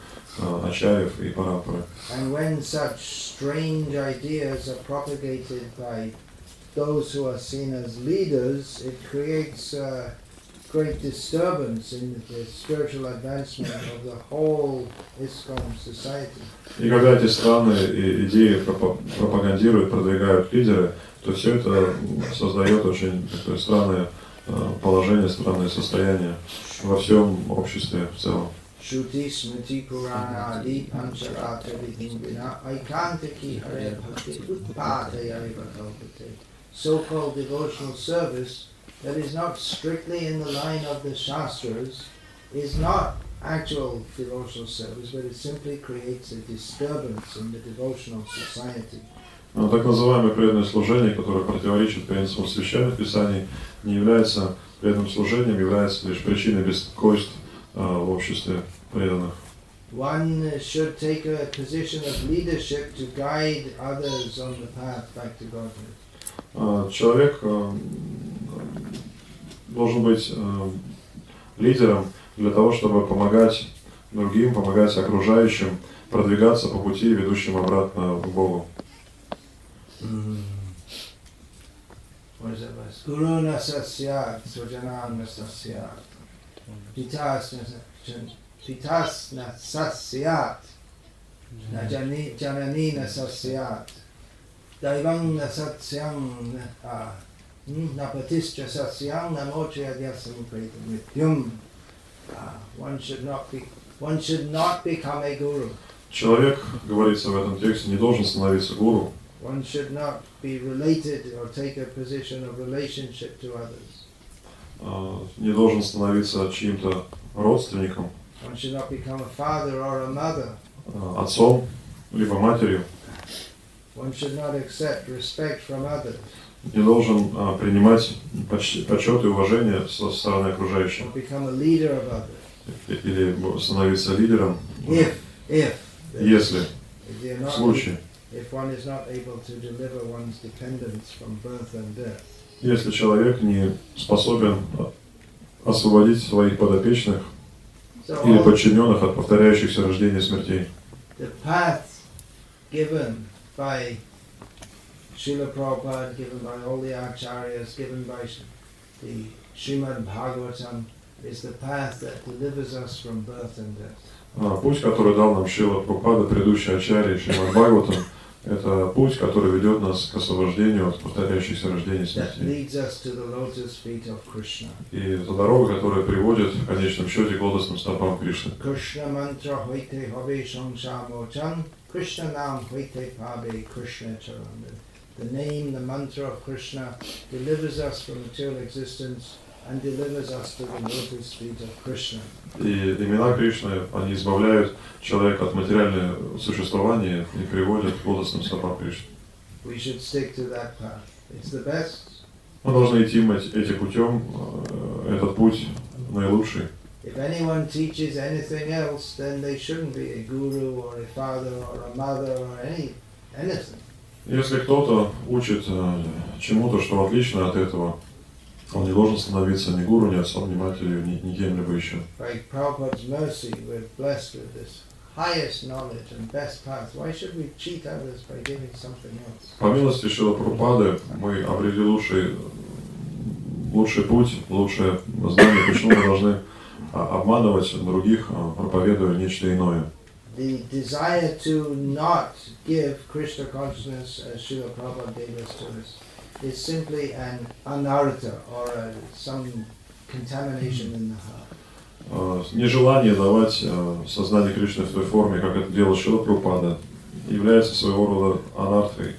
Ачарьев и Парампары. And when such strange ideas are propagated by those who are seen as leaders, it creates a great disturbance in the spiritual advancement of the whole ISKCON society. И когда эти странные идеи пропагандируют, продвигают лидеры, то все это создает очень такое странное положение, странное состояние во всем обществе в целом. Shruti Smriti Purana Adi Pancharata Vidhindina Aikantaki Hare Bhakti Padayai Vadavate. So-called devotional service that is not strictly in the line of the Shastras is not actual devotional service, but it simply creates a disturbance in the devotional society. Но так называемое преданное служение, которое противоречит принципам священных писаний, не является преданным служением, является лишь причиной беспокойств в обществе преданных. One should take a position of leadership to guide others on the path back to Godhead. Человек должен быть лидером для того, чтобы помогать другим, помогать окружающим, продвигаться по пути, ведущим обратно к Богу. Guru nasasyat, svajanam nasasyat, pitas nasasyat, janani nasasyat, daivang nasasyam, napatischa sasyam, namochayadhyasam prithamityam. One should not become a guru. Человек, говорится в этом тексте, не должен становиться гуру. One should not be related or take a position of relationship to others. Не должен становиться чьим-то родственником. One should not become a father or a mother. Отцом либо матерью. One should not accept respect from others. Не должен принимать почет и уважение со стороны окружающих. Или становиться лидером. Если, в случае. Если человек не способен освободить своих подопечных или подчиненных от повторяющихся рождений и смертей. Śrīla Prabhupāda, given by all the Acharyas, given by the Shrimad Bhagavatam, is the path that delivers us from birth and death. Путь, который дал нам Śrīla Prabhupāda, предыдущий Ачарья, Шримад Бхагаватам, это путь, который ведет нас к освобождению от повторяющихся рождений и смертей. И это дорога, которая приводит в конечном счете к лотосным стопам Кришны. Krishna mantra hoite hobe shangsamochan, Krishna nam hoite pabe Krishna charanam. The name, the mantra of Krishna delivers us from material existence and delivers us to the lotus feet of Krishna. И имена Кришны, они избавляют человека от материального существования и приводят к лотосным стопам Кришны. We should stick to that path. It's the best. Мы должны идти этим путем, этот путь наилучший. If anyone teaches anything else, then they shouldn't be a guru or a father or a mother or anything. Если кто-то учит чему-то, что отлично от этого, он не должен становиться ни гуру, ни отцом, ни матерью, ни кем-либо еще. По милости Шрила Прабхупады мы обрели лучший путь, лучшее знание, почему мы должны обманывать других, проповедуя нечто иное. The desire to not give Krishna consciousness, as Śrīla Prabhupāda gave us to us, is simply an anartha or some contamination in the heart. Нежелание давать сознание Кришны в той форме, как это делал Шрила Прабхупада, является своего рода анартхой,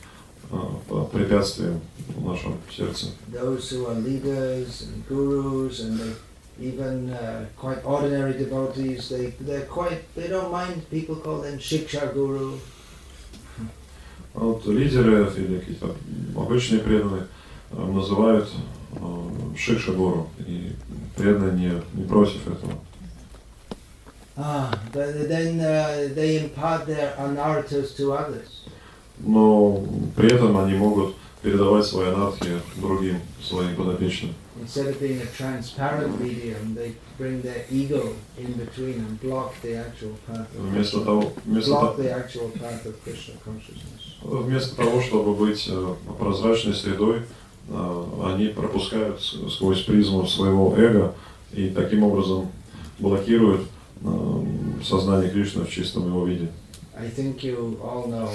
препятствием в нашем сердце. Those who are leaders and gurus and even quite ordinary devotees, they don't mind people call them shiksha guru. Вот лидеры или какие-то обычные преданные называют шикша гуру, и преданные не против этого. But then they impart their anarthas to others. Но при этом они могут передавать свои анархии другим, своим подопечным. Instead of being a transparent medium, they bring their ego in between and block the actual path of Krishna consciousness. Вместо того, чтобы быть прозрачной средой, они пропускают сквозь призму своего эго и таким образом блокируют сознание Кришны в чистом его виде. I think you all know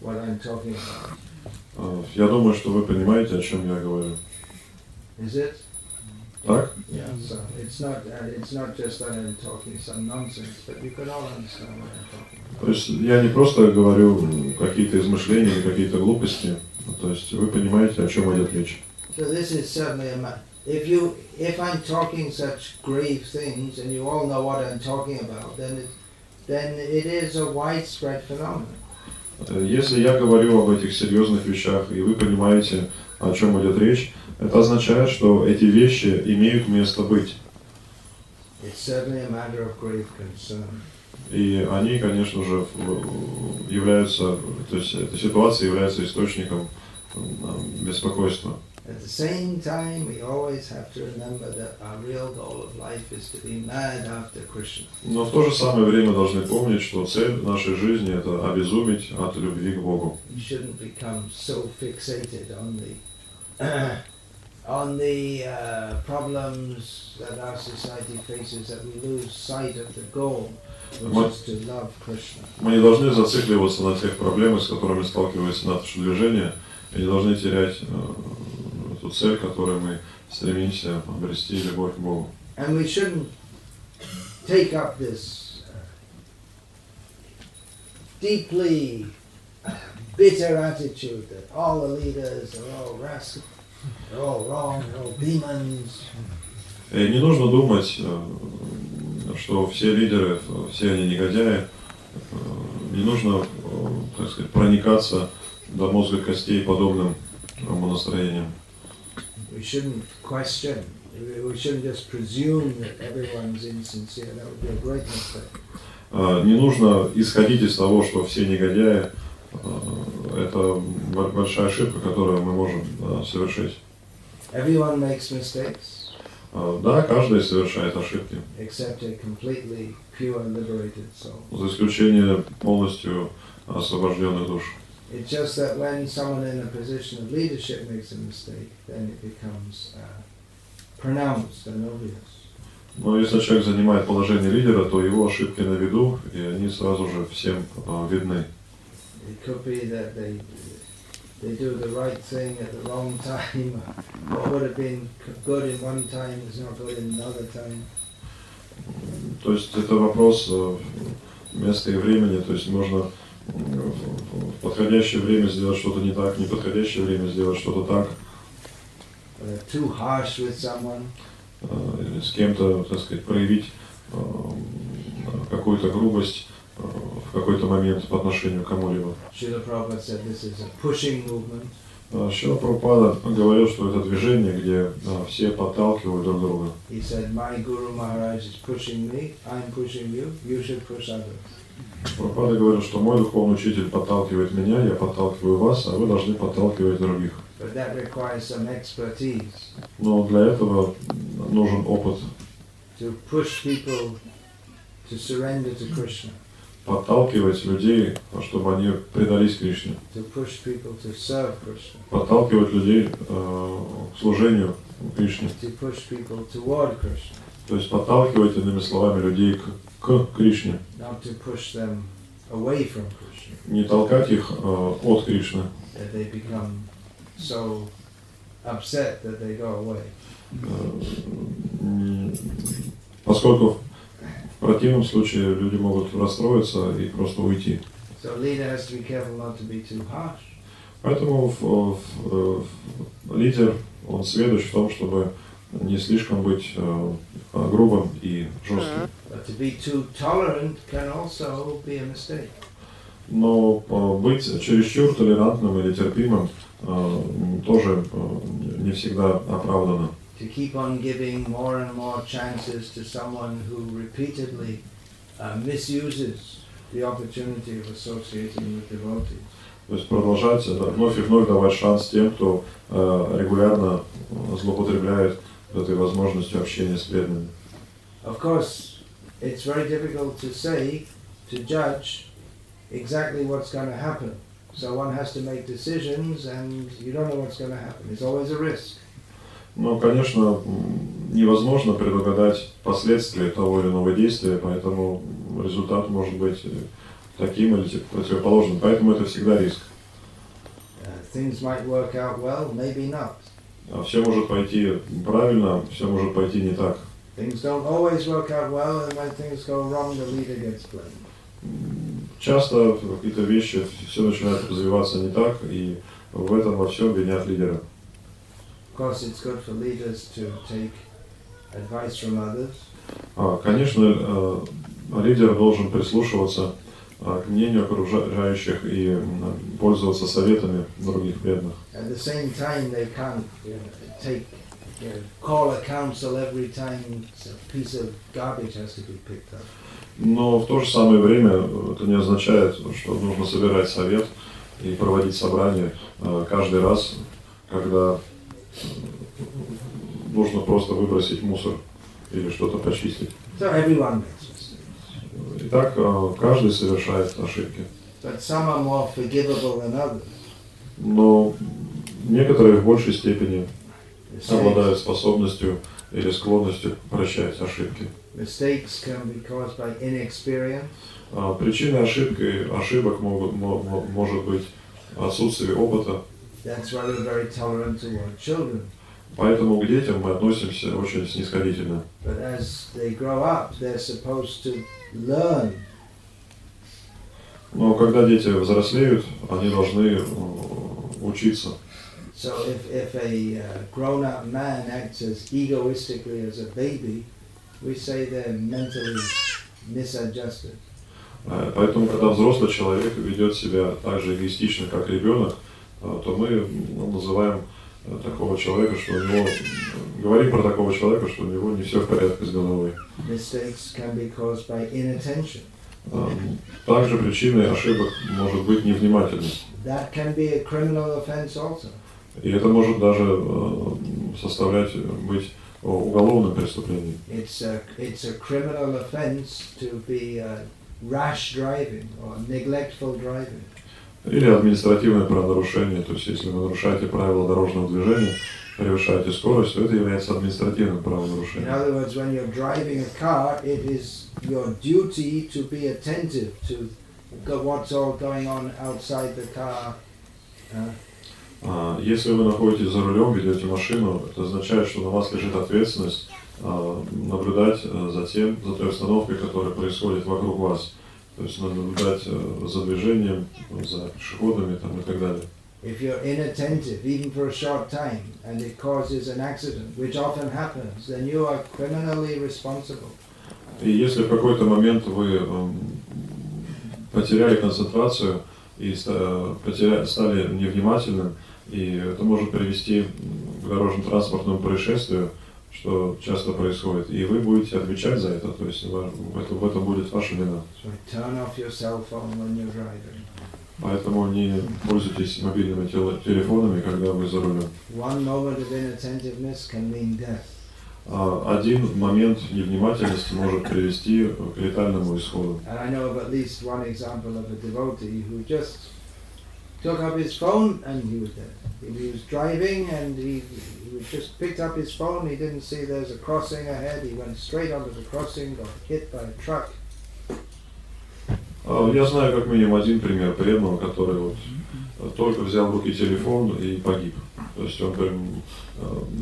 what I'm talking about. Я думаю, что вы понимаете, о чем я говорю. Is it? Так? Yeah. So it's not just that I'm talking some nonsense, but you can all understand what I'm talking about. То есть я не просто говорю какие-то измышления или какие-то глупости, то есть вы понимаете, о чем идет речь. So this is certainly a If I'm talking such grave things, and you all know what I'm talking about, then it is a widespread phenomenon. Если я говорю об этих серьезных вещах, и вы понимаете, о чем идет речь, это означает, что эти вещи имеют место быть. И они, конечно же, являются, то есть эта ситуация является источником беспокойства. At the same time, we always have to remember that our real goal of life is to be mad after Krishna. Но в то же самое время должны помнить, что цель нашей жизни – это обезумить от любви к Богу. We shouldn't become so fixated on the problems that our society faces that we lose sight of the goal, which is to love Krishna. Мы не должны зацикливаться на тех проблемах, с которыми сталкивается наше движение, и не должны терять ту цель, к которой мы стремимся обрести любовь к Богу. And we shouldn't take up this deeply bitter attitude that all the leaders are all rascals, they're all wrong, they're all demons. И не нужно думать, что все лидеры, все они негодяи. Не нужно, так сказать, проникаться до мозга костей подобным настроением. We shouldn't question. We shouldn't just presume that everyone's insincere. That would be a great mistake. Не нужно исходить из того, что все негодяи. Это большая ошибка, которую мы можем совершить. Everyone makes mistakes. Да, каждый совершает ошибки. Except a completely pure and liberated soul. За исключением полностью освобожденных душ. It's just that when someone in a position of leadership makes a mistake, then it becomes pronounced and obvious. Но если человек занимает положение лидера, то его ошибки на виду, и они сразу же всем видны. It could be that they do the right thing at the wrong time. What would have been good in one time is not good in another time. То есть это вопрос места и времени, то есть можно в подходящее время сделать что-то не так, в неподходящее время сделать что-то так. Too harsh with someone. С кем-то, так сказать, проявить какую-то грубость в какой-то момент по отношению к кому-либо. Śrīla Prabhupāda said this is a pushing movement. Śrīla Prabhupāda говорил, что это движение, где все подталкивают друг друга. He said, my Guru Maharaj is pushing me, I'm pushing you, you should push others. Прабхупада говорил, что мой духовный учитель подталкивает меня, я подталкиваю вас, а вы должны подталкивать других. Но для этого нужен опыт. Подталкивать людей, чтобы они предались Кришне. Подталкивать людей к служению Кришне. То есть подталкивать, иными словами, людей к Кришне. Не толкать их от Кришны. So upset that they go away. Поскольку в противном случае люди могут расстроиться и просто уйти. So leader has to be careful not to be too harsh. Поэтому лидер, он сведущ в том, чтобы не слишком быть грубым и жестким. But to be too tolerant can also be a mistake. Но быть чересчур толерантным или терпимым тоже не всегда оправдано. To keep on giving more and more chances to someone who repeatedly misuses the opportunity of associating with devotees. То есть продолжать вновь и вновь давать шанс тем, кто регулярно злоупотребляет этой возможностью общения с преданными. Of course, it's very difficult to say, to judge exactly what's going to happen. So one has to make decisions, and you don't know what's going to happen. It's always a risk. Ну, конечно, невозможно предугадать последствия того или иного действия, поэтому результат может быть таким или противоположным. Поэтому это всегда риск. Things might work out well, maybe not. Все может пойти правильно, все может пойти не так. Things don't always work out well, and when things go wrong, the leader gets blamed. Часто какие-то вещи, все начинает развиваться не так, и в этом во всем винят лидера. Конечно, лидер должен прислушиваться к мнению окружающих и пользоваться советами других преданных. Но в то же самое время это не означает, что нужно собирать совет и проводить собрание каждый раз, когда нужно просто выбросить мусор или что-то почистить. Итак, каждый совершает ошибки. Но некоторые в большей степени обладают способностью или склонностью прощать ошибки. Причиной ошибок может быть отсутствие опыта. Поэтому к детям мы относимся очень снисходительно. Но когда дети взрослеют, они должны учиться. So if a grown-up man acts as egoistically as a baby, we say they're mentally misadjusted. Поэтому, когда взрослый человек ведет себя так же эгоистично, как ребенок, то мы называем такого человека, что у него, говорим про такого человека, что у него не все в порядке с головой. Mistakes can be caused by inattention. Также причиной ошибок может быть невнимательность. That can be a criminal offense also. И это может даже составлять, быть уголовным преступлением. It's a criminal offense to be rash driving or neglectful driving. Или административное правонарушение, то есть если вы нарушаете правила дорожного движения, превышаете скорость, то это является административным правонарушением. In other words, when you're driving a car, it is your duty to be attentive to what's all going on outside the car. Если вы находитесь за рулем, ведете машину, это означает, что на вас лежит ответственность наблюдать за той обстановкой, которая происходит вокруг вас. То есть наблюдать за движением, за пешеходами там, и так далее. If you're inattentive, even for a short time, and it causes an accident, which often happens, then you are criminally responsible. И если в какой-то момент вы потеряли концентрацию и стали невнимательным, и это может привести к дорожно-транспортному происшествию, что часто происходит, и вы будете отвечать за это, то есть в этом будет ваша вина. Поэтому не пользуйтесь мобильными телефонами, когда вы за рулем. Один момент невнимательности может привести к летальному исходу. Took up his phone and he was dead. He was driving and he just picked up his phone. He didn't see there's a crossing ahead. He went straight onto the crossing, got hit by a truck. Я знаю как минимум один пример преданного, который только взял в руки телефон и погиб. То есть он прям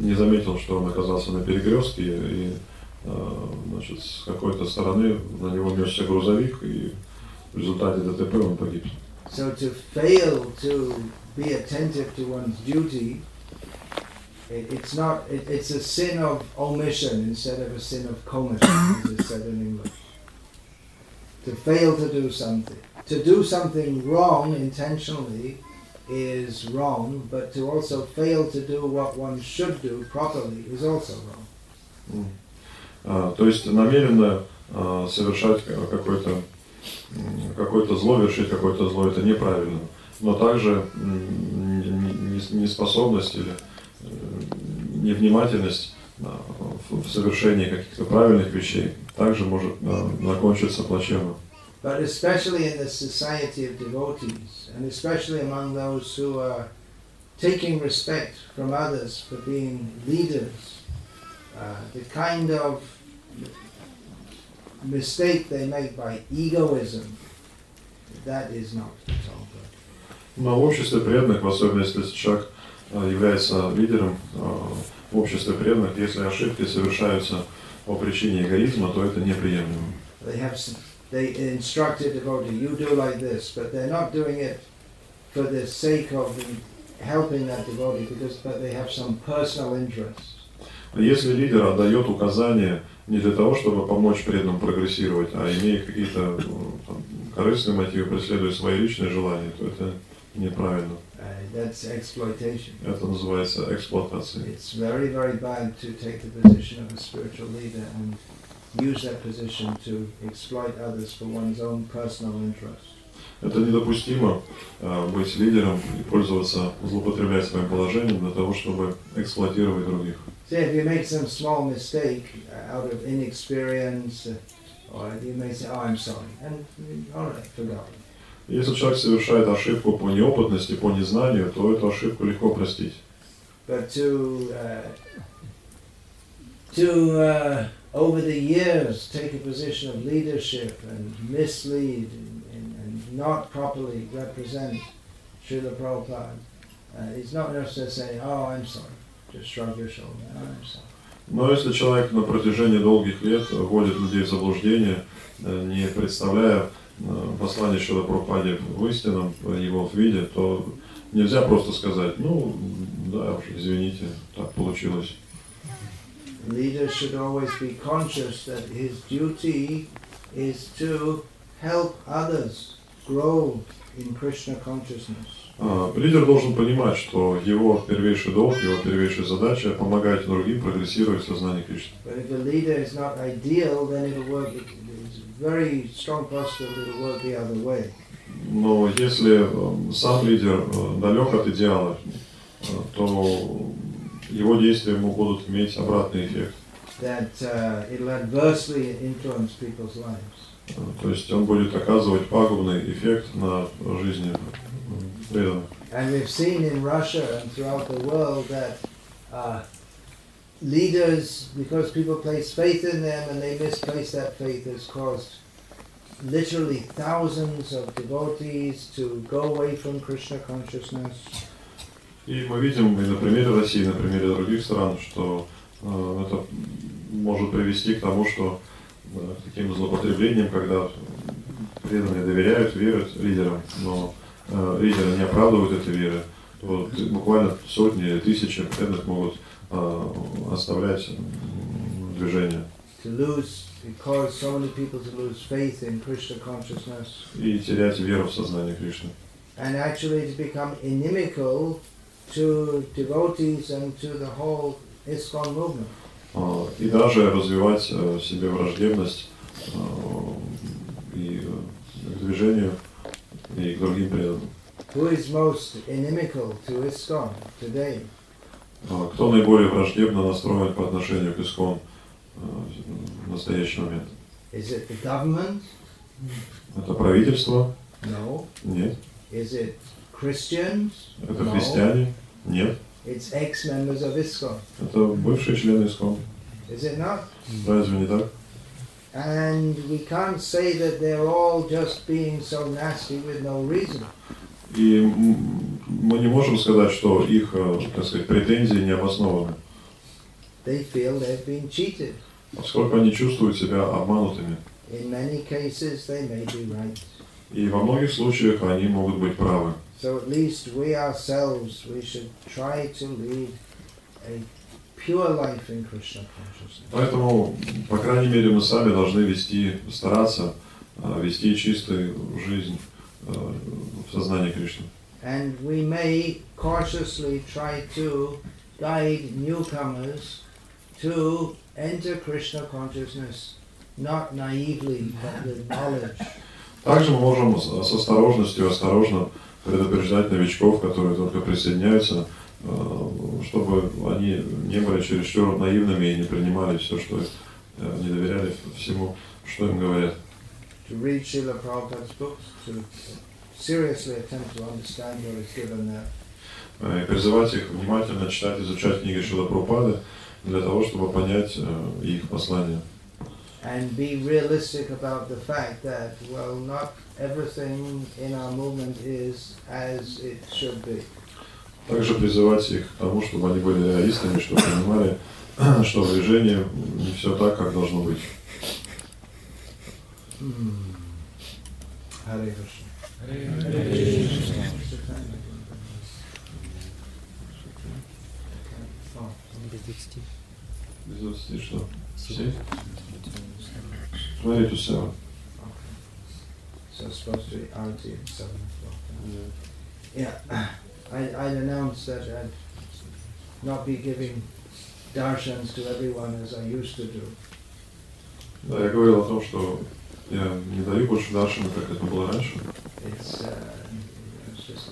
не заметил, что он оказался на перекрестке и значит с какой-то стороны на него несся грузовик и в результате ДТП он погиб. So to fail to be attentive to one's duty, it's a sin of omission instead of a sin of commission, as is said in English. To fail to do something wrong intentionally is wrong, but to also fail to do what one should do properly is also wrong. То есть намеренно совершать какое-то зло, вершить какое-то зло, это неправильно. Но также неспособность или невнимательность в совершении каких-то правильных вещей также может закончиться плачевно. But especially in the society of devotees, and especially among those who are taking respect from others for being leaders, the kind of mistake they make by egoism, that is not at all good. Но в обществе преданных, в особенности если человек является лидером, в обществе преданных, если ошибки совершаются по причине эгоизма, то это неприемлемо. They instructed the devotee, you do like this, but they're not doing it for the sake of helping that devotee because they have some personal interest. Если лидер отдает указания не для того, чтобы помочь преданным прогрессировать, а имея какие-то корыстные мотивы, преследуя свои личные желания, то это неправильно. That's exploitation. Это называется эксплуатацией. It's very, very bad to take the position of a spiritual leader and use that position to exploit others for one's own personal interest. Это недопустимо быть лидером и пользоваться, злоупотреблять своим положением для того, чтобы эксплуатировать других. See, if you make some small mistake out of inexperience, or you may say, "Oh, I'm sorry," and all right, forgotten. Если человек совершает ошибку по неопытности, по незнанию, то эту ошибку легко простить. But to over the years take a position of leadership and mislead and not properly represent Śrīla Prabhupāda, it's not enough to say, "Oh, I'm sorry." Но если человек на протяжении долгих лет вводит людей в заблуждение, не представляя послание Śrīla Prabhupāda в истинном его виде, то нельзя просто сказать, ну да, уж извините, так получилось. Leader should always be conscious that his duty is to help others grow in Krishna consciousness. Лидер должен понимать, что его первейший долг, его первейшая задача – помогать другим прогрессировать в сознании Кришны. Но если сам лидер далек от идеала, то его действия ему будут иметь обратный эффект. То есть он будет оказывать пагубный эффект на жизни. Yeah. And we've seen in Russia and throughout the world that leaders, because people place faith in them and they misplace that faith, has caused literally thousands of devotees to go away from Krishna consciousness. И мы видим, и на примере России, и на примере других стран, что это может привести к тому, что к таким злоупотреблениям, когда преданные доверяют, верят лидерам, но лидеры не оправдывают этой веры, вот, буквально сотни или тысячи преданных могут оставлять движение. И терять веру в сознание Кришны. И даже развивать в себе враждебность и к движению. И к другим преданным. Кто наиболее враждебно настроен по отношению к ISKCON в настоящий момент? Это правительство? No. Нет. Это христиане? No. Нет. Это бывшие члены ISKCON. Разве не так? And we can't say that they're all just being so nasty with no reason. И мы не можем сказать, что их, так сказать, претензии не обоснованы. They feel they've been cheated. Поскольку они чувствуют себя обманутыми. In many cases, they may be right. И во многих случаях они могут быть правы. So at least we ourselves, we should try to lead a pure life in Krishna consciousness. Поэтому, по крайней мере, мы сами должны стараться вести чистую жизнь в сознании Кришны. And we may cautiously try to guide newcomers to enter Krishna consciousness, not naively, but with knowledge. Также мы можем с осторожностью, осторожно предупреждать новичков, которые только присоединяются, чтобы они не были чересчур наивными и не принимали все, что не доверяли всему, что им говорят. И призывать их внимательно читать, изучать книги Śrīla Prabhupāda для того, чтобы понять их послание. And be realistic about the fact that, well, not everything in our movement is as it should be. Также призывать их к тому, чтобы они были реалистами, чтобы понимали, что в движении не все так, как должно быть. Hare Krishna. Без 20 что? 7? Смотри, эту 7. So it's supposed to be RT, 7 o'clock. Yeah, I announced that I'd not be giving darshans to everyone as I used to do. Да, я говорил о том, что я не даю больше даршана, как это было раньше. It's just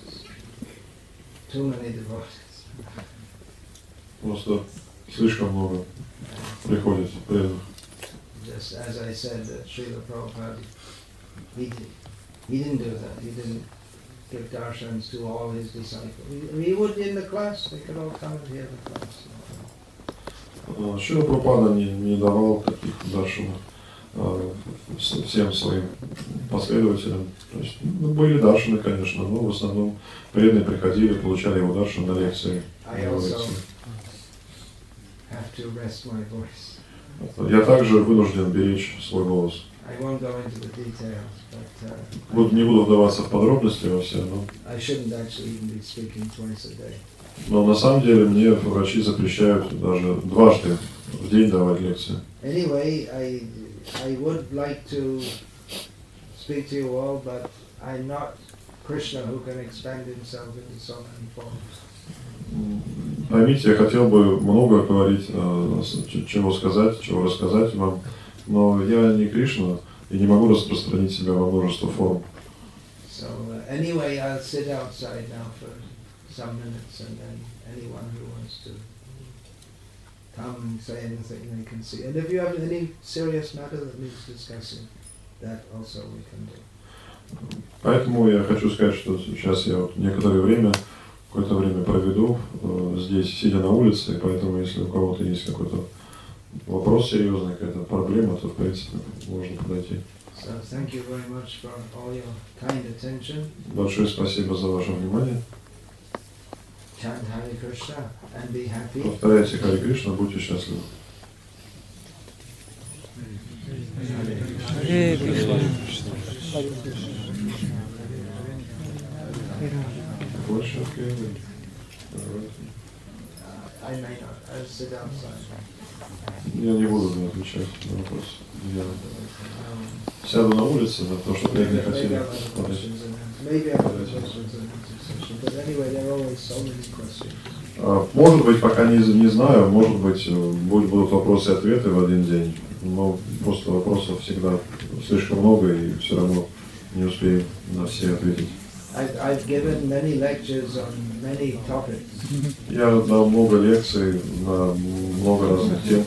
too many devotees. Просто слишком много приходит преданных. Just as I said, Śrīla Prabhupāda, he didn't do that. He didn't give darshans to all his disciples. He would in the class, they could all come and hear the class. Шрила Прабхупада не давал таких даршанов всем своим последователям. То есть, были даршаны, конечно, но в основном преданные приходили, получали его даршан на лекции. Я также вынужден беречь свой голос. I won't go into the details, but не буду вдаваться в подробности во все, но. I shouldn't actually even be speaking twice a day. Но на самом деле мне врачи запрещают даже дважды в день давать лекции. Anyway, I would like to speak to you all, but I'm not Krishna who can expand himself into so many forms. Поймите, я хотел бы много говорить, чего сказать, чего рассказать вам. Но я не Кришна и не могу распространить себя во множество форм. So anyway, I'll sit outside now for some minutes, and then anyone who wants to come and say anything, they can see. And if you have any serious matter that needs discussing, that also we can do. Поэтому я хочу сказать, что сейчас я какое-то время проведу здесь, сидя на улице, и поэтому, если у кого-то есть какой-то вопрос серьезный, какая-то проблема, то в принципе можно подойти. Большое спасибо за ваше внимание. Повторяйте Харе Кришна, будьте счастливы. Харе Кришна. Больше открыли. Я не буду отвечать на вопрос. Я сяду на улице, да, потому что я не хотел. Может быть, пока не знаю, может быть, будут вопросы и ответы в один день, но просто вопросов всегда слишком много, и все равно не успею на все ответить. I've given many lectures on many topics. Я дал много лекций на много разных тем,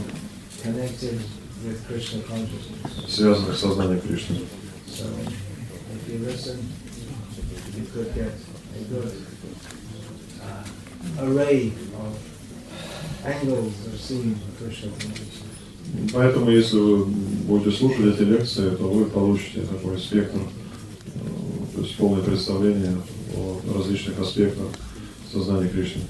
связанных с сознанием Кришны. So, if you listen, you could get a good array of angles of seeing Krishna consciousness. Поэтому, если вы будете слушать эти лекции, то вы получите такой спектр. То есть полное представление о различных аспектах сознания Кришны.